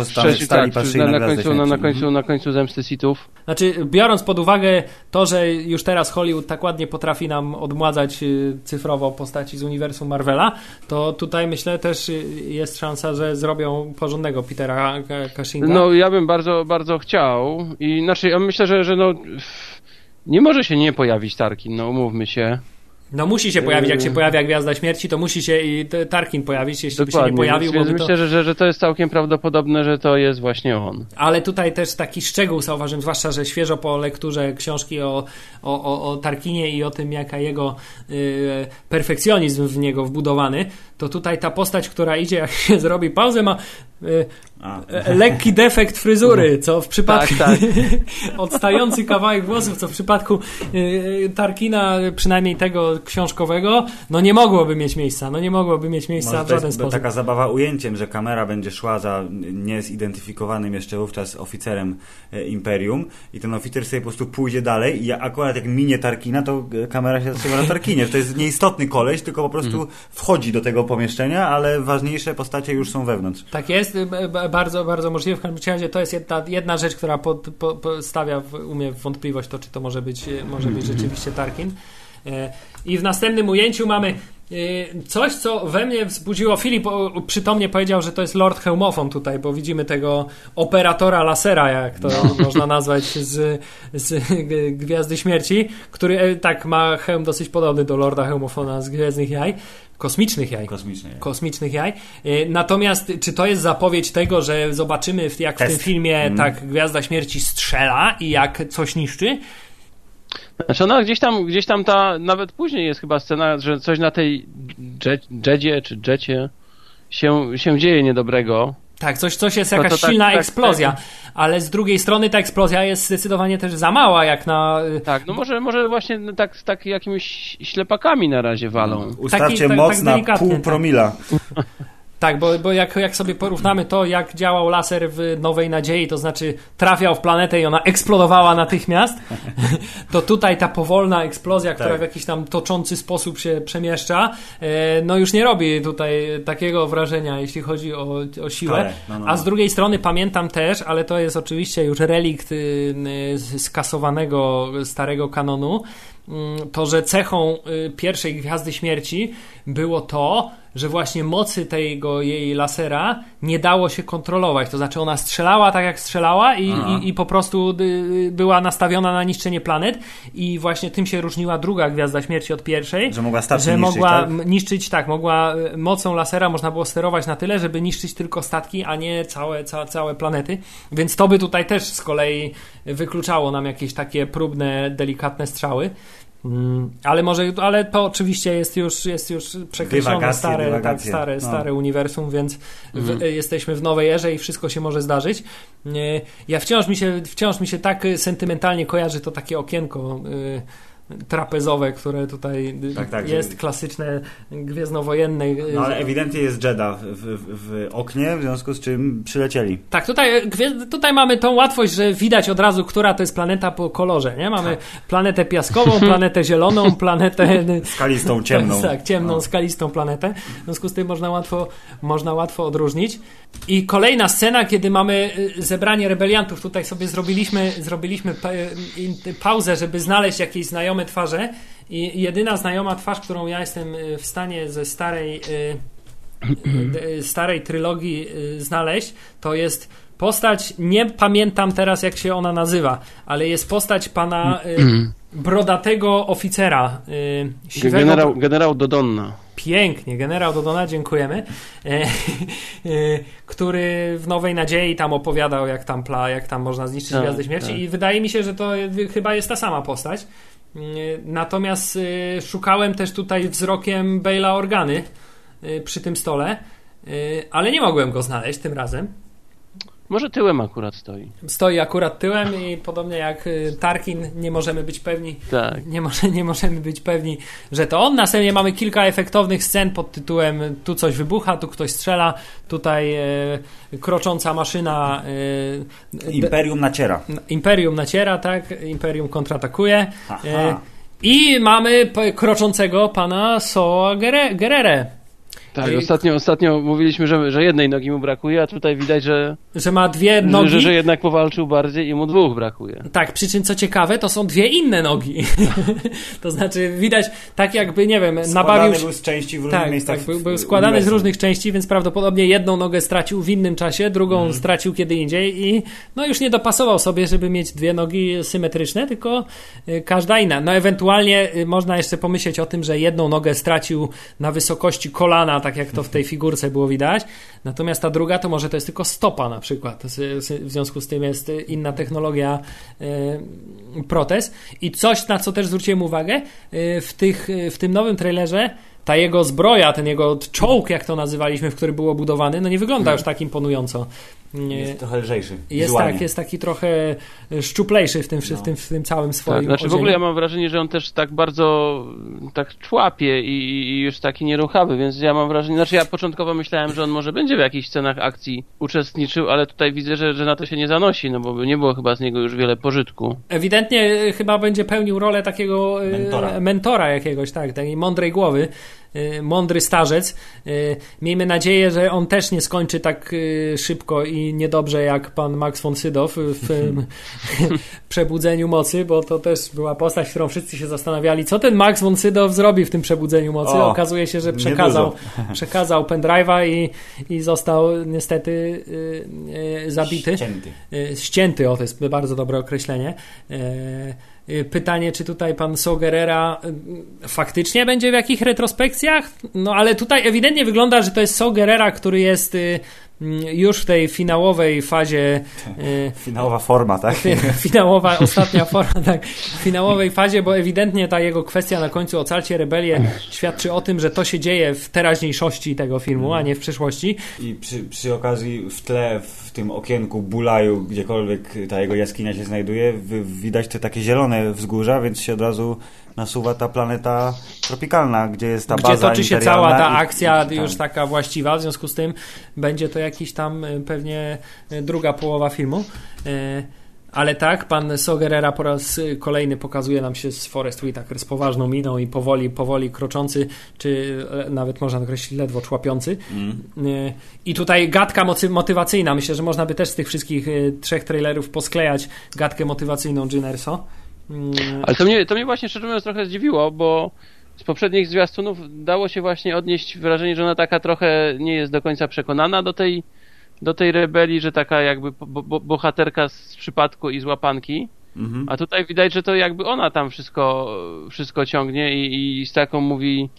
na końcu Zemsty Sithów. Znaczy, biorąc pod uwagę to, że już teraz Hollywood tak ładnie potrafi nam odmładzać cyfrowo postaci z uniwersum Marvela, to tutaj myślę też jest szansa, że zrobią porządnego Petera Cushinga. No ja bym bardzo, bardzo chciał i znaczy ja myślę, że no nie może się nie pojawić Tarkin, no umówmy się. No musi się pojawić, jak się pojawia Gwiazda Śmierci, to musi się i Tarkin pojawić, jeśli dokładnie, by się nie pojawił. Więc to... Myślę, że to jest całkiem prawdopodobne, że to jest właśnie on. Ale tutaj też taki szczegół zauważyłem, zwłaszcza, że świeżo po lekturze książki o Tarkinie i o tym, jaka jego perfekcjonizm w niego wbudowany, to tutaj ta postać, która idzie, jak się zrobi pauzę, ma lekki defekt fryzury, co w przypadku odstający kawałek włosów, co w przypadku Tarkina, przynajmniej tego książkowego, no nie mogłoby mieć miejsca, w żaden sposób. Taka zabawa ujęciem, że kamera będzie szła za niezidentyfikowanym jeszcze wówczas oficerem Imperium i ten oficer sobie po prostu pójdzie dalej i akurat jak minie Tarkina, to kamera się zatrzyma na Tarkinie. To jest nieistotny koleś, tylko po prostu wchodzi do tego pomieszczenia, ale ważniejsze postacie już są wewnątrz. Tak jest, bardzo, bardzo możliwe. W każdym razie to jest jedna rzecz, która stawia u mnie wątpliwość to, czy to może być rzeczywiście Tarkin. I w następnym ujęciu mamy coś, co we mnie wzbudziło. Filip przytomnie powiedział, że to jest Lord Hełmofon tutaj, bo widzimy tego operatora lasera, jak to można nazwać, z Gwiazdy Śmierci, który tak ma hełm dosyć podobny do Lorda Hełmofona z Gwiezdnych Jaj. Kosmicznych jaj. Natomiast czy to jest zapowiedź tego, że zobaczymy jak w tym filmie tak Gwiazda Śmierci strzela i jak coś niszczy? Znaczy no, gdzieś tam ta, nawet później jest chyba scena, że coś na tej Jedzie się dzieje niedobrego. Tak, coś jest jakaś silna eksplozja, ale z drugiej strony ta eksplozja jest zdecydowanie też za mała, jak na... Tak, no może właśnie tak jakimiś ślepakami na razie walą. Ustawcie moc na 0,5 promila. Tak. Tak, bo jak sobie porównamy to, jak działał laser w Nowej Nadziei, to znaczy trafiał w planetę i ona eksplodowała natychmiast, to tutaj ta powolna eksplozja, która w jakiś tam toczący sposób się przemieszcza, no już nie robi tutaj takiego wrażenia, jeśli chodzi o siłę. A z drugiej strony pamiętam też, ale to jest oczywiście już relikt skasowanego starego kanonu, to, że cechą pierwszej Gwiazdy Śmierci było to, że właśnie mocy tego jej lasera nie dało się kontrolować, to znaczy ona strzelała tak jak strzelała i po prostu była nastawiona na niszczenie planet i właśnie tym się różniła druga Gwiazda Śmierci od pierwszej, że mogła statki niszczyć, mocą lasera można było sterować na tyle, żeby niszczyć tylko statki, a nie całe planety, więc to by tutaj też z kolei wykluczało nam jakieś takie próbne, delikatne strzały. Ale to oczywiście jest już przekreślone stare uniwersum, więc jesteśmy w nowej erze i wszystko się może zdarzyć. Ja wciąż mi się tak sentymentalnie kojarzy to takie okienko trapezowe, które tutaj jest klasyczne, gwiezdnowojenne. No ale ewidentnie jest Jedha w oknie, w związku z czym przylecieli. Tak, tutaj mamy tą łatwość, że widać od razu, która to jest planeta po kolorze, nie? Mamy planetę piaskową, planetę zieloną, planetę... skalistą, ciemną. Tak, ciemną, skalistą planetę. W związku z tym można łatwo odróżnić. I kolejna scena, kiedy mamy zebranie rebeliantów. Tutaj sobie zrobiliśmy pauzę, żeby znaleźć jakieś znajome twarze i jedyna znajoma twarz, którą ja jestem w stanie ze starej trylogii znaleźć, to jest postać, nie pamiętam teraz jak się ona nazywa, ale jest postać pana brodatego oficera siwego. Generał Dodonna. Pięknie, generał Dodonna, dziękujemy, który w Nowej Nadziei tam opowiadał, jak tam można zniszczyć Gwiazdę Śmierci i wydaje mi się, że to chyba jest ta sama postać. Natomiast szukałem też tutaj wzrokiem Baila Organy przy tym stole, ale nie mogłem go znaleźć tym razem. Może tyłem akurat stoi. Stoi akurat tyłem i podobnie jak Tarkin nie możemy być pewni, że to on. Następnie mamy kilka efektownych scen pod tytułem tu coś wybucha, tu ktoś strzela, tutaj krocząca maszyna. Imperium naciera. Imperium naciera, tak. Imperium kontratakuje. I mamy kroczącego pana Saw Gerrerę. Tak, ostatnio mówiliśmy, że jednej nogi mu brakuje, a tutaj widać, że ma dwie nogi. Że jednak powalczył bardziej i mu dwóch brakuje. Tak, przy czym co ciekawe, to są dwie inne nogi. To znaczy widać, tak jakby, nie wiem, nabawił się... Składany był z części w różnych miejscach. Tak, był składany z różnych części, więc prawdopodobnie jedną nogę stracił w innym czasie, drugą stracił kiedy indziej i no już nie dopasował sobie, żeby mieć dwie nogi symetryczne, tylko każda inna. No ewentualnie można jeszcze pomyśleć o tym, że jedną nogę stracił na wysokości kolana, tak jak to w tej figurce było widać. Natomiast ta druga to może to jest tylko stopa na przykład. W związku z tym jest inna technologia protez. I coś, na co też zwróciłem uwagę, w tym nowym trailerze ta jego zbroja, ten jego czołg, jak to nazywaliśmy, w którym był obudowany, no nie wygląda już tak imponująco. Jest trochę lżejszy. Jest taki trochę szczuplejszy w tym całym swoim znaczy odzieniu. W ogóle ja mam wrażenie, że on też tak bardzo tak człapie i już taki nieruchawy, więc ja mam wrażenie, znaczy ja początkowo myślałem, że on może będzie w jakichś scenach akcji uczestniczył, ale tutaj widzę, że na to się nie zanosi, no bo nie było chyba z niego już wiele pożytku. Ewidentnie chyba będzie pełnił rolę takiego mentora jakiegoś, takiej mądrej głowy. mądry starzec. Miejmy nadzieję, że on też nie skończy tak szybko i niedobrze jak pan Max von Sydow w Przebudzeniu Mocy, bo to też była postać, którą wszyscy się zastanawiali, co ten Max von Sydow zrobi w tym Przebudzeniu Mocy. Okazuje się, że przekazał pendrive'a i został niestety zabity. Ścięty, to jest bardzo dobre określenie. Pytanie, czy tutaj pan Saw Gerrera faktycznie będzie w jakich retrospekcjach? No ale tutaj ewidentnie wygląda, że to jest Saw Gerrera, który jest już w tej finałowej fazie... Finałowa forma, tak? Finałowa, ostatnia forma, tak. W finałowej fazie, bo ewidentnie ta jego kwestia na końcu, Ocalcie Rebelię, świadczy o tym, że to się dzieje w teraźniejszości tego filmu, a nie w przyszłości. I przy okazji w tle, w tym okienku Bulaju, gdziekolwiek ta jego jaskinia się znajduje, widać te takie zielone wzgórza, więc się od razu nasuwa ta planeta tropikalna, gdzie jest ta baza imperialna. Gdzie toczy się cała ta akcja już taka właściwa, w związku z tym będzie to jakiś tam pewnie druga połowa filmu. Ale tak, pan Saw Gerrera po raz kolejny pokazuje nam się z Forest Whitaker z poważną miną i powoli kroczący, czy nawet można określić ledwo człapiący. I tutaj gadka motywacyjna. Myślę, że można by też z tych wszystkich trzech trailerów posklejać gadkę motywacyjną Jyn Erso. Ale to mnie właśnie, szczerze mówiąc, trochę zdziwiło, bo z poprzednich zwiastunów dało się właśnie odnieść wrażenie, że ona taka trochę nie jest do końca przekonana do tej rebelii, że taka jakby bohaterka z przypadku i z łapanki. Mhm. A tutaj widać, że to jakby ona tam wszystko ciągnie i z taką mówi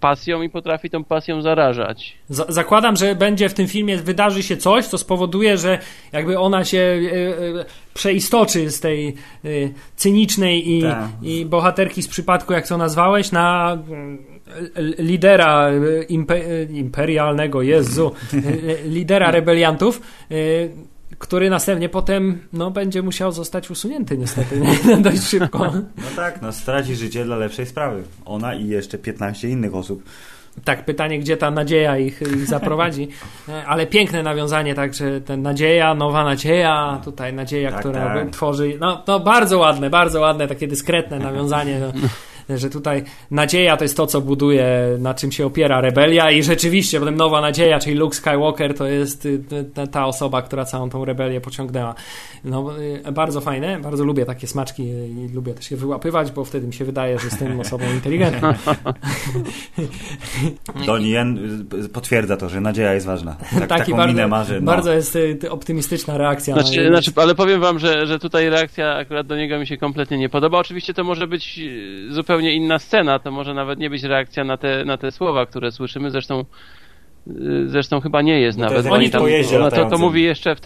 pasją i potrafi tą pasją zarażać. Zakładam, że będzie w tym filmie, wydarzy się coś, co spowoduje, że jakby ona się przeistoczy z tej cynicznej i bohaterki z przypadku, jak to nazwałeś, na lidera imperialnego, Jezu, lidera rebeliantów, który następnie potem będzie musiał zostać usunięty niestety, dość szybko. Straci życie dla lepszej sprawy. Ona i jeszcze 15 innych osób. Tak, pytanie, gdzie ta nadzieja ich zaprowadzi. Ale piękne nawiązanie, także ten nadzieja, nowa nadzieja, tutaj nadzieja, która tworzy... Bardzo ładne, takie dyskretne nawiązanie, że tutaj nadzieja to jest to, co buduje, na czym się opiera rebelia, i rzeczywiście potem nowa nadzieja, czyli Luke Skywalker, to jest ta osoba, która całą tą rebelię pociągnęła. Bardzo fajne, bardzo lubię takie smaczki i lubię też je wyłapywać, bo wtedy mi się wydaje, że jestem osobą inteligentną. Donnie Yen potwierdza to, że nadzieja jest ważna. Taką bardzo, minę marzy. Bardzo jest optymistyczna reakcja. Ale powiem wam, że tutaj reakcja akurat do niego mi się kompletnie nie podoba. Oczywiście to może być zupełnie inna scena, to może nawet nie być reakcja na te słowa, które słyszymy, zresztą chyba nie jest nawet. Oni tam, to mówi jeszcze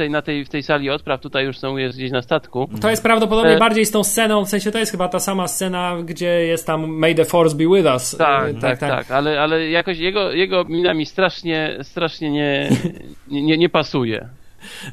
w tej sali odpraw, tutaj już są gdzieś na statku. To jest prawdopodobnie bardziej z tą sceną, w sensie to jest chyba ta sama scena, gdzie jest tam May the Force be with us. Tak. Ale jakoś jego mina mi strasznie nie pasuje.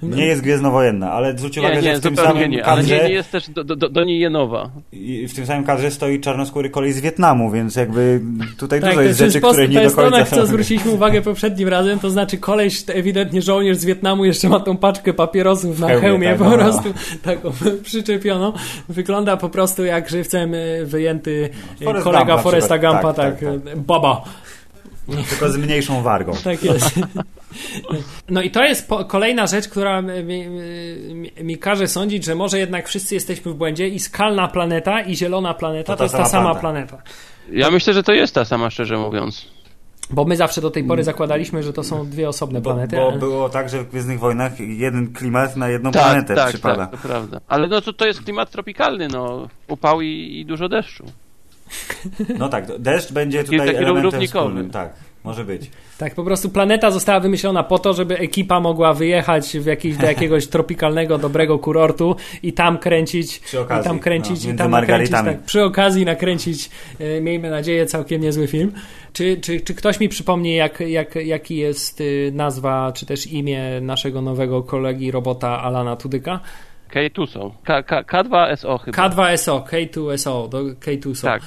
Nie jest gwiezdnowojenna, ale zwróć uwagę, że w tym samym kadrze... Ale nie jest też do niej Jenowa. I w tym samym kadrze stoi czarnoskóry kolej z Wietnamu, więc jakby tutaj dużo jest rzeczy, które nie do końca... To jest to, na co zwróciliśmy uwagę poprzednim razem, to znaczy koleś, ewidentnie żołnierz z Wietnamu, jeszcze ma tą paczkę papierosów na hełmie po prostu taką przyczepioną. Wygląda po prostu jak żywcem wyjęty kolega Foresta Gumpa, tak. Baba. Tylko z mniejszą wargą. Tak jest. No i to jest kolejna rzecz, która mi każe sądzić, że może jednak wszyscy jesteśmy w błędzie i skalna planeta i zielona planeta to jest ta sama planeta. Ja myślę, że to jest ta sama, szczerze mówiąc. Bo my zawsze do tej pory zakładaliśmy, że to są dwie osobne planety. Bo było tak, że w Gwiezdnych Wojnach jeden klimat na jedną planetę przypada. Tak, to prawda. Ale to jest klimat tropikalny, upał i dużo deszczu. Deszcz będzie tutaj elementem wspólnym, może być. Tak, po prostu planeta została wymyślona po to, żeby ekipa mogła wyjechać do jakiegoś tropikalnego, dobrego kurortu i tam kręcić, przy okazji nakręcić, miejmy nadzieję, całkiem niezły film. Czy ktoś mi przypomni, jaki jest nazwa, czy też imię naszego nowego kolegi robota Alana Tudyka? K2SO. K2SO chyba. K2SO, K2SO, K2SO. Tak.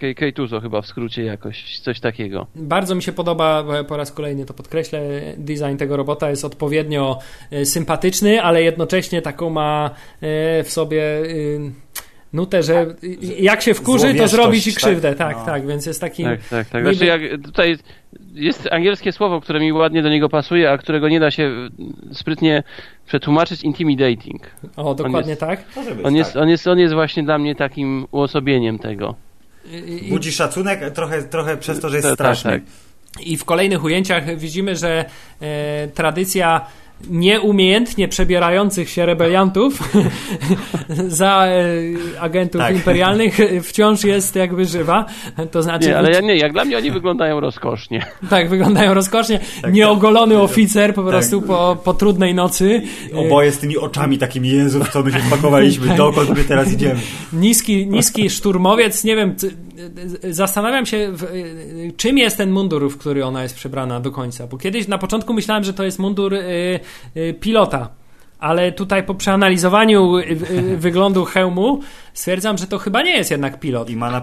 K2SO chyba w skrócie jakoś, coś takiego. Bardzo mi się podoba, po raz kolejny to podkreślę, design tego robota jest odpowiednio sympatyczny, ale jednocześnie taką ma w sobie nutę, że jak się wkurzy, to zrobi ci krzywdę. Tak, no. Tak, więc jest taki... Tak. Niby... Znaczy, jak tutaj jest angielskie słowo, które mi ładnie do niego pasuje, a którego nie da się sprytnie przetłumaczyć, intimidating. O, dokładnie on jest, tak? Może być, on jest właśnie dla mnie takim uosobieniem tego. Budzi szacunek trochę przez to, że jest straszny. Tak. I w kolejnych ujęciach widzimy, że tradycja nieumiejętnie przebierających się rebeliantów za agentów imperialnych wciąż jest jakby żywa. To znaczy... Nie, ale ja nie, jak dla mnie oni wyglądają rozkosznie. Tak, wyglądają rozkosznie. Tak, nieogolony oficer po prostu po trudnej nocy. Oboje z tymi oczami takimi, Jezu, co my się spakowaliśmy, dokąd my teraz idziemy. Niski szturmowiec, nie wiem, zastanawiam się, czym jest ten mundur, w który ona jest przebrana do końca, bo kiedyś na początku myślałem, że to jest mundur pilota, ale tutaj po przeanalizowaniu wyglądu hełmu stwierdzam, że to chyba nie jest jednak pilot. I ma na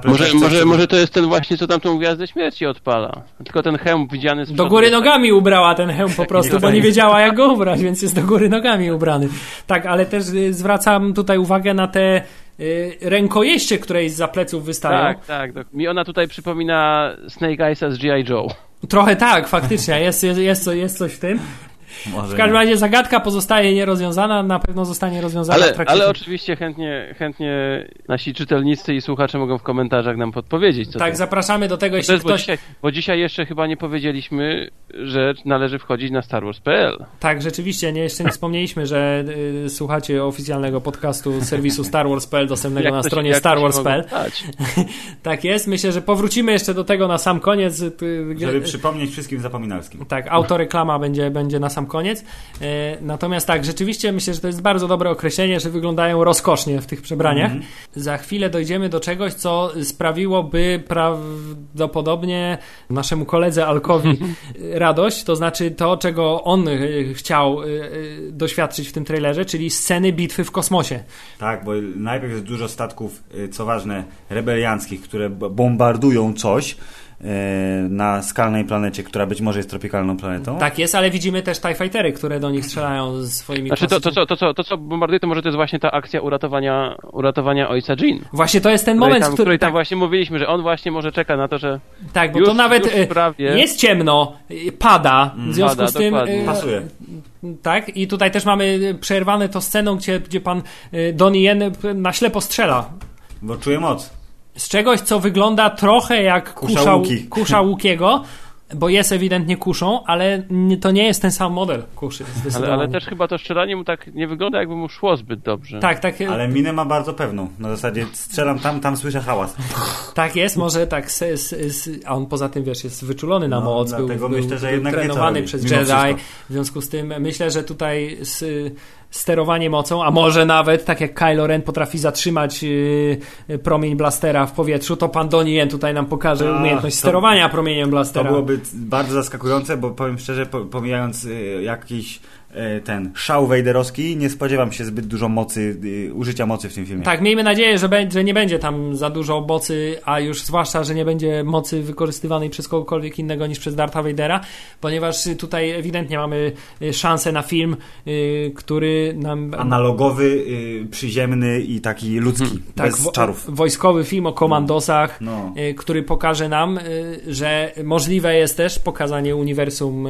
może to jest ten właśnie, co tam tą Gwiazdę Śmierci odpala. Tylko ten hełm widziany z przodu. Do góry nogami ubrała ten hełm po prostu, bo nie wiedziała jak go ubrać, więc jest do góry nogami ubrany. Tak, ale też zwracam tutaj uwagę na te rękojeście, które z za pleców wystają. Tak. Mi ona tutaj przypomina Snake Eyesa z G.I. Joe. Trochę tak, faktycznie. Jest coś w tym. W każdym razie zagadka pozostaje nierozwiązana, na pewno zostanie rozwiązana w trakcie. Ale oczywiście chętnie nasi czytelnicy i słuchacze mogą w komentarzach nam podpowiedzieć. Co tak, to... zapraszamy do tego, jeśli też, ktoś... Bo dzisiaj jeszcze chyba nie powiedzieliśmy, że należy wchodzić na starwars.pl. Tak, rzeczywiście, jeszcze nie wspomnieliśmy, że słuchacie oficjalnego podcastu serwisu starwars.pl dostępnego na stronie starwars.pl. Tak jest, myślę, że powrócimy jeszcze do tego na sam koniec. Żeby przypomnieć wszystkim zapominalskim. Tak, autoreklama będzie na sam koniec. Natomiast tak, rzeczywiście myślę, że to jest bardzo dobre określenie, że wyglądają rozkosznie w tych przebraniach. Za chwilę dojdziemy do czegoś, co sprawiłoby prawdopodobnie naszemu koledze Alkowi radość, to znaczy to, czego on chciał doświadczyć w tym trailerze, czyli sceny bitwy w kosmosie. Tak, bo najpierw jest dużo statków, co ważne, rebelianckich, które bombardują coś na skalnej planecie, która być może jest tropikalną planetą. Tak jest, ale widzimy też TIE Fightery, które do nich strzelają ze swoimi... Znaczy to, co bombarduje, to może to jest właśnie ta akcja uratowania ojca Jyn. Właśnie to jest ten moment, w którym tam właśnie mówiliśmy, że on właśnie może czeka na to, że... Tak, bo już, to nawet prawie... jest ciemno, pada, w związku z tym... Pasuje. Tak, i tutaj też mamy przerwane to sceną, gdzie pan Donnie Yen na ślepo strzela. Bo czuje moc. Z czegoś, co wygląda trochę jak kusza łukiego, bo jest ewidentnie kuszą, ale to nie jest ten sam model kuszy. Ale też chyba to strzelanie mu tak nie wygląda, jakby mu szło zbyt dobrze. Tak. Ale minę ma bardzo pewną. Na zasadzie strzelam tam słyszę hałas. Tak jest, może tak. A on poza tym, wiesz, jest wyczulony na moc. Dlatego myślę, że jednak trenowany przez Jedi. W związku z tym myślę, że tutaj sterowanie mocą, a może nawet tak jak Kylo Ren potrafi zatrzymać promień blastera w powietrzu, to pan Donnie Yen tutaj nam pokaże umiejętność sterowania promieniem blastera. To byłoby bardzo zaskakujące, bo powiem szczerze, pomijając jakiś ten szał wejderowski, nie spodziewam się zbyt dużo mocy, użycia mocy w tym filmie. Tak, miejmy nadzieję, że nie będzie tam za dużo mocy, a już zwłaszcza, że nie będzie mocy wykorzystywanej przez kogokolwiek innego niż przez Dartha Vadera, ponieważ tutaj ewidentnie mamy szansę na film, który nam... Analogowy, przyziemny i taki ludzki, bez czarów. Wojskowy film o komandosach, który pokaże nam, że możliwe jest też pokazanie uniwersum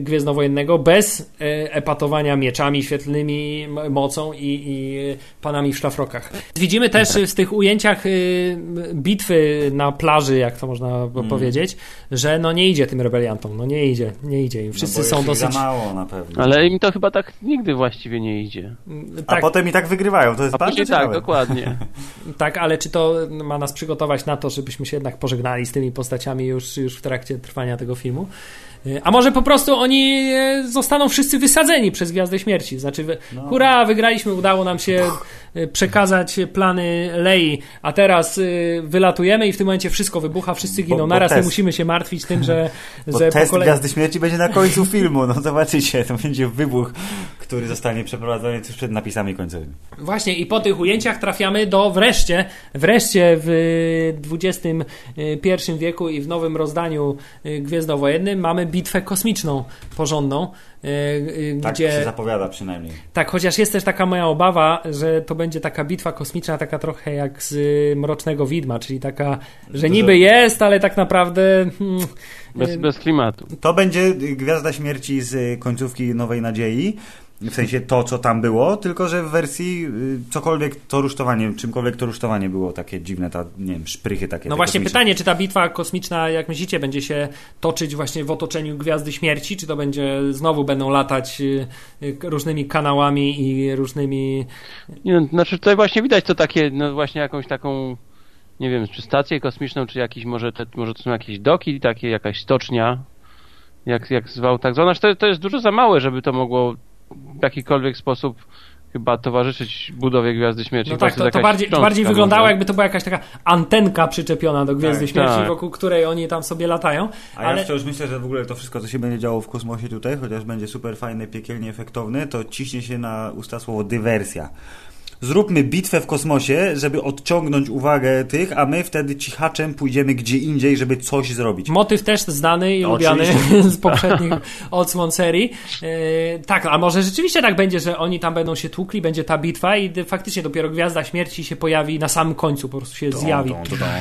gwiezdnowojennego bez epatowania mieczami świetlnymi, mocą i panami w szlafrokach. Widzimy też w tych ujęciach bitwy na plaży, jak to można powiedzieć, że nie idzie tym rebeliantom, nie idzie im. Wszyscy są dosyć... za mało na pewno. Ale im to chyba tak nigdy właściwie nie idzie. Tak. A potem i tak wygrywają, to jest bardzo ciekawe. Tak, dokładnie. Tak, ale czy to ma nas przygotować na to, żebyśmy się jednak pożegnali z tymi postaciami już w trakcie trwania tego filmu? A może po prostu oni zostaną wszyscy wysadzeni przez Gwiazdę Śmierci. Znaczy, hurra, wygraliśmy, udało nam się przekazać plany Lei, a teraz wylatujemy i w tym momencie wszystko wybucha, wszyscy giną. Naraz nie musimy się martwić tym, że test Gwiazdy Śmierci będzie na końcu filmu. Zobaczycie, to będzie wybuch, który zostanie przeprowadzony tuż przed napisami końcowymi. Właśnie i po tych ujęciach trafiamy do wreszcie w XXI wieku i w nowym rozdaniu Gwiezdnowojennym mamy bitwę kosmiczną porządną, Tak gdzie... się zapowiada przynajmniej. Tak, chociaż jest też taka moja obawa, że to będzie taka bitwa kosmiczna, taka trochę jak z Mrocznego Widma, czyli taka, że niby jest, ale tak naprawdę... Bez klimatu. To będzie Gwiazda Śmierci z końcówki Nowej Nadziei, w sensie to, co tam było, tylko że w wersji cokolwiek to rusztowanie, czymkolwiek to rusztowanie było takie dziwne, ta, nie wiem, szprychy takie. No właśnie pytanie, czy ta bitwa kosmiczna, jak myślicie, będzie się toczyć właśnie w otoczeniu Gwiazdy Śmierci, czy to będzie, znowu będą latać różnymi kanałami i różnymi... Nie, no, znaczy tutaj właśnie widać to takie, no właśnie jakąś taką, nie wiem, czy stację kosmiczną, czy jakiś, może to są jakieś doki, takie jakaś stocznia, jak zwał, tak zwana, to jest dużo za małe, żeby to mogło w jakikolwiek sposób chyba towarzyszyć budowie Gwiazdy Śmierci. No tak, to bardziej wyglądało, jakby to była jakaś taka antenka przyczepiona do Gwiazdy Śmierci, tak, wokół której oni tam sobie latają. Ja wciąż myślę, że w ogóle to wszystko, co się będzie działo w kosmosie tutaj, chociaż będzie super fajne, piekielnie efektowne, to ciśnie się na usta słowo dywersja. Zróbmy bitwę w kosmosie, żeby odciągnąć uwagę tych, a my wtedy cichaczem pójdziemy gdzie indziej, żeby coś zrobić. Motyw też znany i lubiany z poprzednich odsłon serii. Tak, a może rzeczywiście tak będzie, że oni tam będą się tłukli, będzie ta bitwa i faktycznie dopiero Gwiazda Śmierci się pojawi na samym końcu, po prostu się zjawi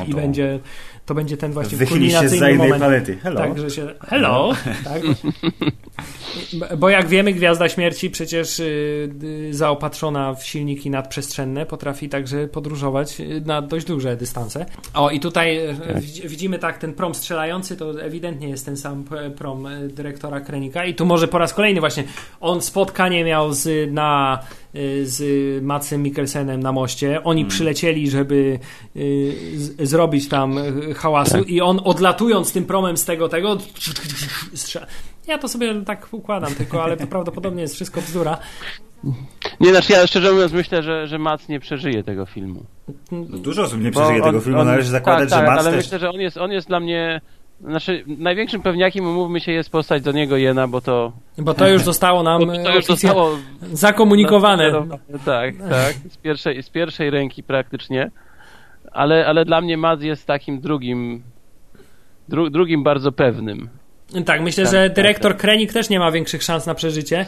i będzie... To będzie ten właśnie kulminacyjny się z innej moment. Planety. Hello. Tak, że się... Hello. Tak. Bo jak wiemy, Gwiazda Śmierci przecież zaopatrzona w silniki nadprzestrzenne potrafi także podróżować na dość duże dystanse. O, i tutaj tak widzimy tak ten prom strzelający, to ewidentnie jest ten sam prom dyrektora Krennica i tu może po raz kolejny właśnie on spotkanie miał z Madsem Mikkelsenem na moście. Oni przylecieli, żeby zrobić tam hałasu i on odlatując tym promem z tego ja to sobie tak układam tylko, ale to prawdopodobnie jest wszystko bzdura. Nie, znaczy ja szczerze mówiąc myślę, że Mads nie przeżyje tego filmu. Dużo osób nie przeżyje tego filmu, należy zakładać, tak, że Mads ale też... myślę, że on jest dla mnie... Znaczy, największym pewniakiem, umówmy się, jest postać Donniego Yena, bo to już zostało nam zakomunikowane. Tak, z pierwszej ręki praktycznie. Ale dla mnie Mads jest takim drugim bardzo pewnym. Tak, myślę, że dyrektor Krennic też nie ma większych szans na przeżycie.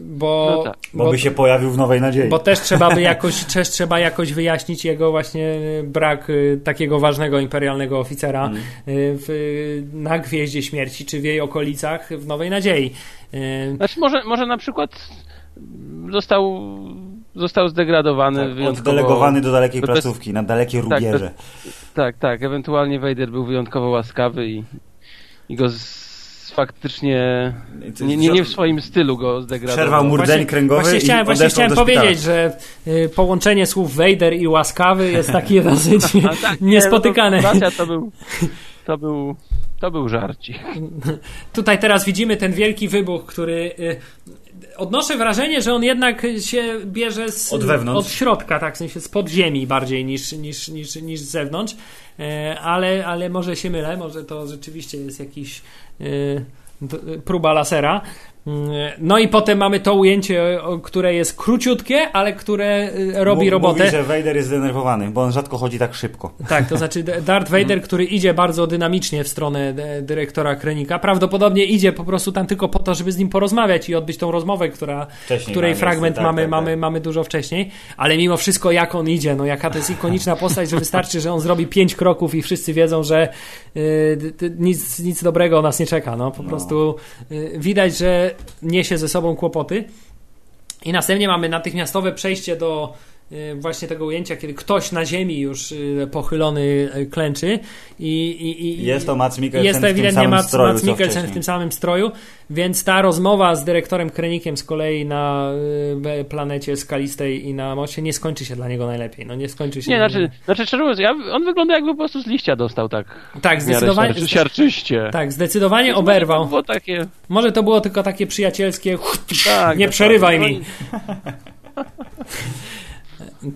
Bo by się pojawił w Nowej Nadziei. Bo też trzeba jakoś wyjaśnić jego właśnie brak takiego ważnego imperialnego oficera na Gwieździe Śmierci czy w jej okolicach w Nowej Nadziei. Znaczy może na przykład został zdegradowany, tak, oddelegowany do dalekiej placówki, na dalekie rubieże. Tak, ewentualnie Vader był wyjątkowo łaskawy i go faktycznie nie w swoim stylu go zdegradował. Przerwał mu rdzeń kręgowy. Właśnie chciałem powiedzieć, że połączenie słów Vader i łaskawy jest takie dosyć niespotykane. To był żarcik. Tutaj teraz widzimy ten wielki wybuch, który... Odnoszę wrażenie, że on jednak się bierze od środka, tak, w sensie spod ziemi bardziej niż z zewnątrz, ale może się mylę, może to rzeczywiście jest jakiś próba lasera. No i potem mamy to ujęcie, które jest króciutkie, ale które robi robotę. Mówi, że Vader jest zdenerwowany, bo on rzadko chodzi tak szybko. Tak, to znaczy Darth Vader, który idzie bardzo dynamicznie w stronę dyrektora Krennica, prawdopodobnie idzie po prostu tam tylko po to, żeby z nim porozmawiać i odbyć tą rozmowę, której fragment mamy dużo wcześniej, ale mimo wszystko jak on idzie, no jaka to jest ikoniczna postać, że wystarczy, że on zrobi 5 kroków i wszyscy wiedzą, że nic dobrego nas nie czeka. No po prostu widać, że niesie ze sobą kłopoty i następnie mamy natychmiastowe przejście do właśnie tego ujęcia, kiedy ktoś na ziemi już pochylony klęczy i jest to Mads Mikkelsen, jest to ewidentnie Mads Mikkelsen w tym samym stroju, więc ta rozmowa z dyrektorem Krenniciem z kolei na planecie skalistej i na moście nie skończy się dla niego najlepiej. No nie skończy się. Nie, znaczy szczerze mówiąc, on wygląda jakby po prostu z liścia dostał tak zdecydowanie siarczyście. Tak, zdecydowanie oberwał. Może to było tylko takie przyjacielskie tak, nie przerywaj mi.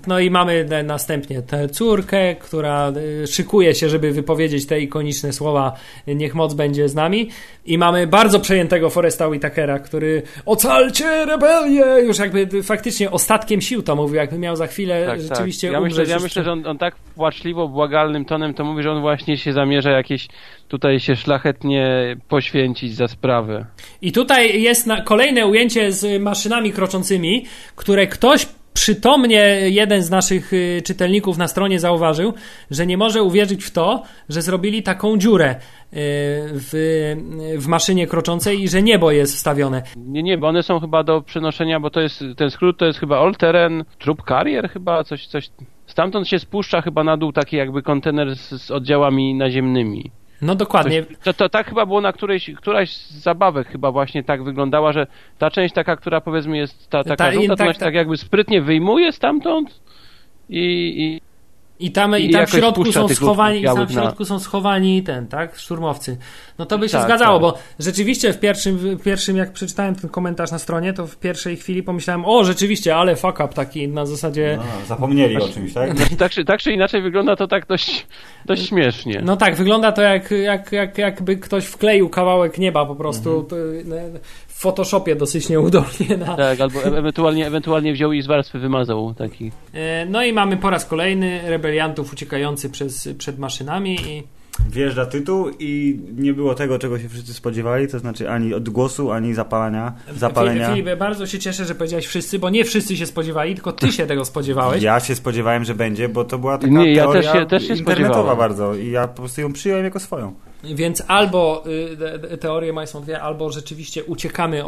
No i mamy następnie tę córkę, która szykuje się, żeby wypowiedzieć te ikoniczne słowa niech moc będzie z nami, i mamy bardzo przejętego Foresta Whitakera, który ocalcie rebelię, już jakby faktycznie ostatkiem sił to mówił, jakby miał za chwilę tak, rzeczywiście tak. Ja myślę, że on tak płaczliwo, błagalnym tonem to mówi, że on właśnie się zamierza jakieś tutaj się szlachetnie poświęcić za sprawę. I tutaj jest kolejne ujęcie z maszynami kroczącymi, które ktoś przytomnie, jeden z naszych czytelników na stronie zauważył, że nie może uwierzyć w to, że zrobili taką dziurę w maszynie kroczącej i że niebo jest wstawione. Nie, bo one są chyba do przenoszenia, bo to jest ten skrót, to jest chyba all terrain troop carrier, chyba coś. Stamtąd się spuszcza chyba na dół taki jakby kontener z oddziałami naziemnymi. No dokładnie. To tak chyba było na któraś z zabawek chyba właśnie tak wyglądała, że ta część taka, która powiedzmy jest taka żółta, tak jakby sprytnie wyjmuje stamtąd i tam w środku są schowani szturmowcy. No to by się zgadzało, bo rzeczywiście w pierwszym jak przeczytałem ten komentarz na stronie, to w pierwszej chwili pomyślałem, o rzeczywiście, ale fuck up taki na zasadzie... No, zapomnieli o czymś, tak? Tak czy inaczej wygląda to tak dość śmiesznie. No tak, wygląda to jakby ktoś wkleił kawałek nieba po prostu w Photoshopie dosyć nieudolnie. Tak, albo ewentualnie wziął i z warstwy wymazał taki. No i mamy po raz kolejny rebeliantów uciekający przed maszynami i... Wjeżdża tytuł i nie było tego, czego się wszyscy spodziewali, to znaczy ani odgłosu, ani zapalenia. Filip, bardzo się cieszę, że powiedziałeś wszyscy, bo nie wszyscy się spodziewali, tylko ty się tego spodziewałeś. Ja się spodziewałem, że będzie, bo to była taka teoria też się internetowa bardzo i ja po prostu ją przyjąłem jako swoją. Więc albo teorie są dwie, albo rzeczywiście uciekamy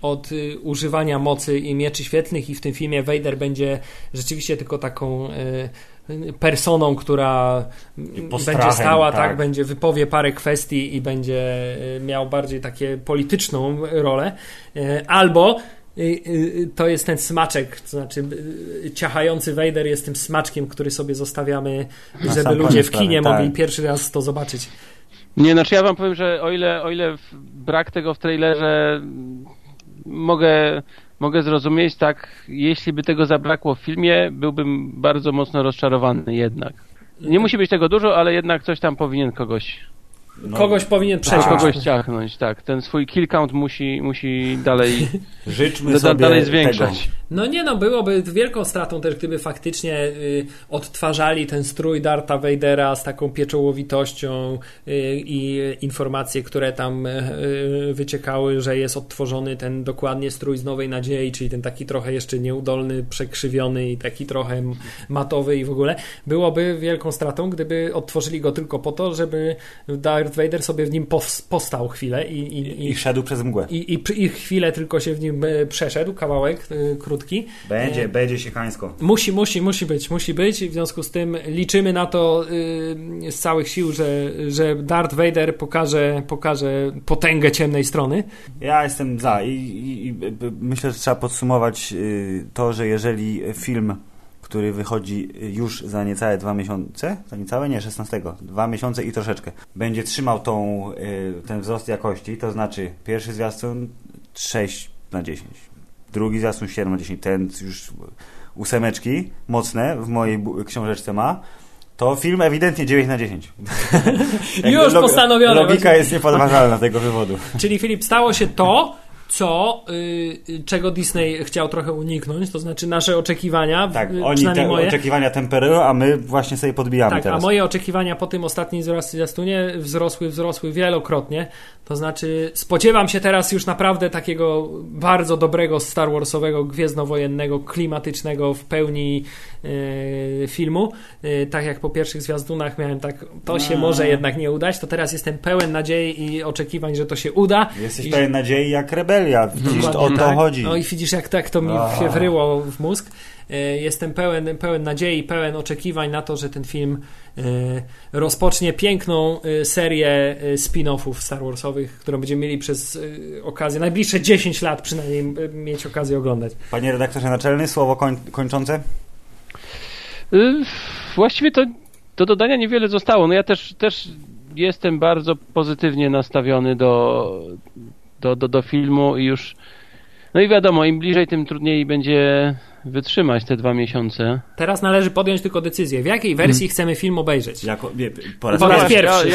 od używania mocy i mieczy świetlnych i w tym filmie Vader będzie rzeczywiście tylko taką... personą, która będzie stała, tak, będzie wypowie parę kwestii i będzie miał bardziej takie polityczną rolę. Albo to jest ten smaczek, to znaczy ciachający Vader jest tym smaczkiem, który sobie zostawiamy, żeby ludzie w kinie mogli pierwszy raz to zobaczyć. Nie, znaczy ja wam powiem, że o ile brak tego w trailerze mogę zrozumieć, tak, jeśli by tego zabrakło w filmie, byłbym bardzo mocno rozczarowany jednak. Nie musi być tego dużo, ale jednak coś tam powinien kogoś powinien przeciąć. Kogoś ciachnąć, tak. Ten swój kill count musi dalej dalej zwiększać. Tego. No nie no, byłoby wielką stratą też, gdyby faktycznie odtwarzali ten strój Dartha Vadera z taką pieczołowitością i informacje, które tam wyciekały, że jest odtworzony ten dokładnie strój z Nowej Nadziei, czyli ten taki trochę jeszcze nieudolny, przekrzywiony i taki trochę matowy i w ogóle. Byłoby wielką stratą, gdyby odtworzyli go tylko po to, żeby Darth Vader sobie w nim postał chwilę i szedł przez mgłę. I chwilę tylko się w nim przeszedł, kawałek krótki. Będzie się kańsko. Musi być. W związku z tym liczymy na to z całych sił, że Darth Vader pokaże potęgę ciemnej strony. Ja jestem za i myślę, że trzeba podsumować to, że jeżeli film, który wychodzi już za niecałe 2 miesiące, 16, 2 miesiące i troszeczkę, będzie trzymał ten wzrost jakości, to znaczy pierwszy zwiastun 6/10, drugi zwiastun 7/10, ten już 8 mocne w mojej książeczce ma, to film ewidentnie 9/10. Już postanowione. Logika jest niepodważalna tego wywodu. Czyli Filip, stało się to, czego Disney chciał trochę uniknąć, to znaczy nasze oczekiwania, tak, oni te moje oczekiwania temperują, a my właśnie sobie podbijamy tak, teraz. A moje oczekiwania po tym ostatnim zwiastunie wzrosły wielokrotnie, to znaczy spodziewam się teraz już naprawdę takiego bardzo dobrego Star Warsowego, gwiezdnowojennego, klimatycznego w pełni filmu, tak jak po pierwszych zwiastunach miałem tak, to się może jednak nie udać, to teraz jestem pełen nadziei i oczekiwań, że to się uda. Jesteś pełen nadziei jak rebelia, widzisz, o to chodzi. No i widzisz, jak tak to mi się wryło w mózg. Jestem pełen nadziei, pełen oczekiwań na to, że ten film rozpocznie piękną serię spin-offów Star Warsowych, którą będziemy mieli przez okazję, najbliższe 10 lat przynajmniej mieć okazję oglądać. Panie redaktorze naczelny, słowo kończące? Właściwie to do dodania niewiele zostało. No ja też jestem bardzo pozytywnie nastawiony do filmu i już, no i wiadomo, im bliżej, tym trudniej będzie wytrzymać te 2 miesiące. Teraz należy podjąć tylko decyzję, w jakiej wersji chcemy film obejrzeć. Po raz pierwszy.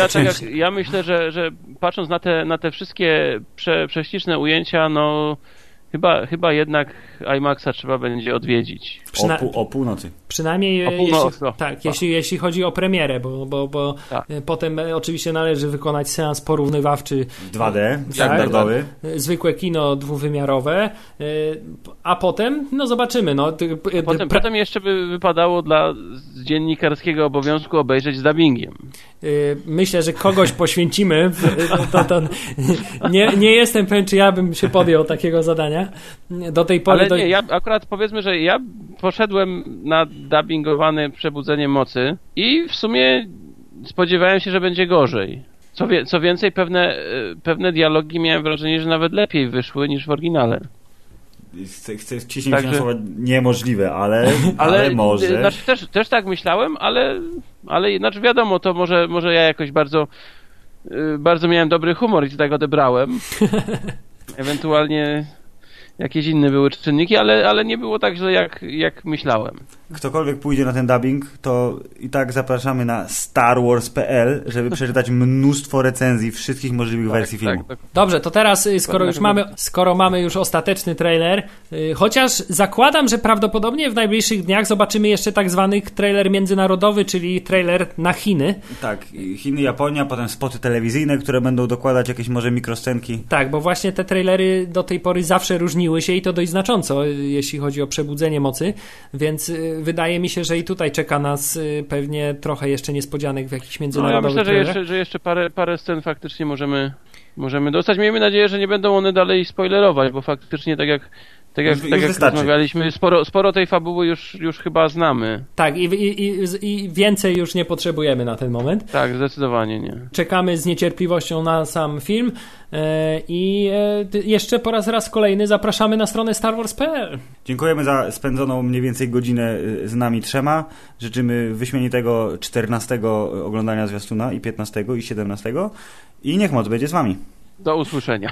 Ja myślę, że patrząc na te wszystkie prześliczne ujęcia, no chyba jednak IMAX-a trzeba będzie odwiedzić. O północy. Przynajmniej jeśli chodzi o premierę, bo tak. Potem oczywiście należy wykonać seans porównywawczy 2D, standardowy. Tak, zwykłe kino dwuwymiarowe, a potem, zobaczymy. Potem jeszcze by wypadało dla dziennikarskiego obowiązku obejrzeć z dubbingiem. Myślę, że kogoś poświęcimy. Nie jestem pewien, czy ja bym się podjął takiego zadania. Do tej pory... ja akurat powiedzmy, że ja poszedłem na dubbingowany Przebudzenie Mocy i w sumie spodziewałem się, że będzie gorzej. Co więcej, pewne dialogi miałem wrażenie, że nawet lepiej wyszły niż w oryginale. Chcę wciśnić na słowa niemożliwe, ale może. Znaczy, też tak myślałem, ale znaczy wiadomo, to może ja jakoś bardzo miałem dobry humor i to tak odebrałem. Ewentualnie jakieś inne były czynniki, ale nie było tak źle, jak myślałem. Ktokolwiek pójdzie na ten dubbing, to i tak zapraszamy na starwars.pl, żeby przeczytać mnóstwo recenzji wszystkich możliwych wersji filmu. Tak. Dobrze, to teraz, skoro mamy już ostateczny trailer, chociaż zakładam, że prawdopodobnie w najbliższych dniach zobaczymy jeszcze tak zwany trailer międzynarodowy, czyli trailer na Chiny. Tak, Chiny, Japonia, potem spoty telewizyjne, które będą dokładać jakieś może mikroscenki. Tak, bo właśnie te trailery do tej pory zawsze różniły się i to dość znacząco, jeśli chodzi o Przebudzenie Mocy, więc wydaje mi się, że i tutaj czeka nas pewnie trochę jeszcze niespodzianek w jakichś międzynarodowych trailerach. Ja myślę, że jeszcze parę scen faktycznie możemy dostać. Miejmy nadzieję, że nie będą one dalej spoilerować, bo faktycznie tak jak rozmawialiśmy, sporo tej fabuły już chyba znamy. Tak, i więcej już nie potrzebujemy na ten moment. Tak, zdecydowanie nie. Czekamy z niecierpliwością na sam film i jeszcze po raz kolejny zapraszamy na stronę starwars.pl. Dziękujemy za spędzoną mniej więcej godzinę z nami trzema. Życzymy wyśmienitego 14 oglądania zwiastuna i 15 i 17 i niech moc będzie z wami. Do usłyszenia.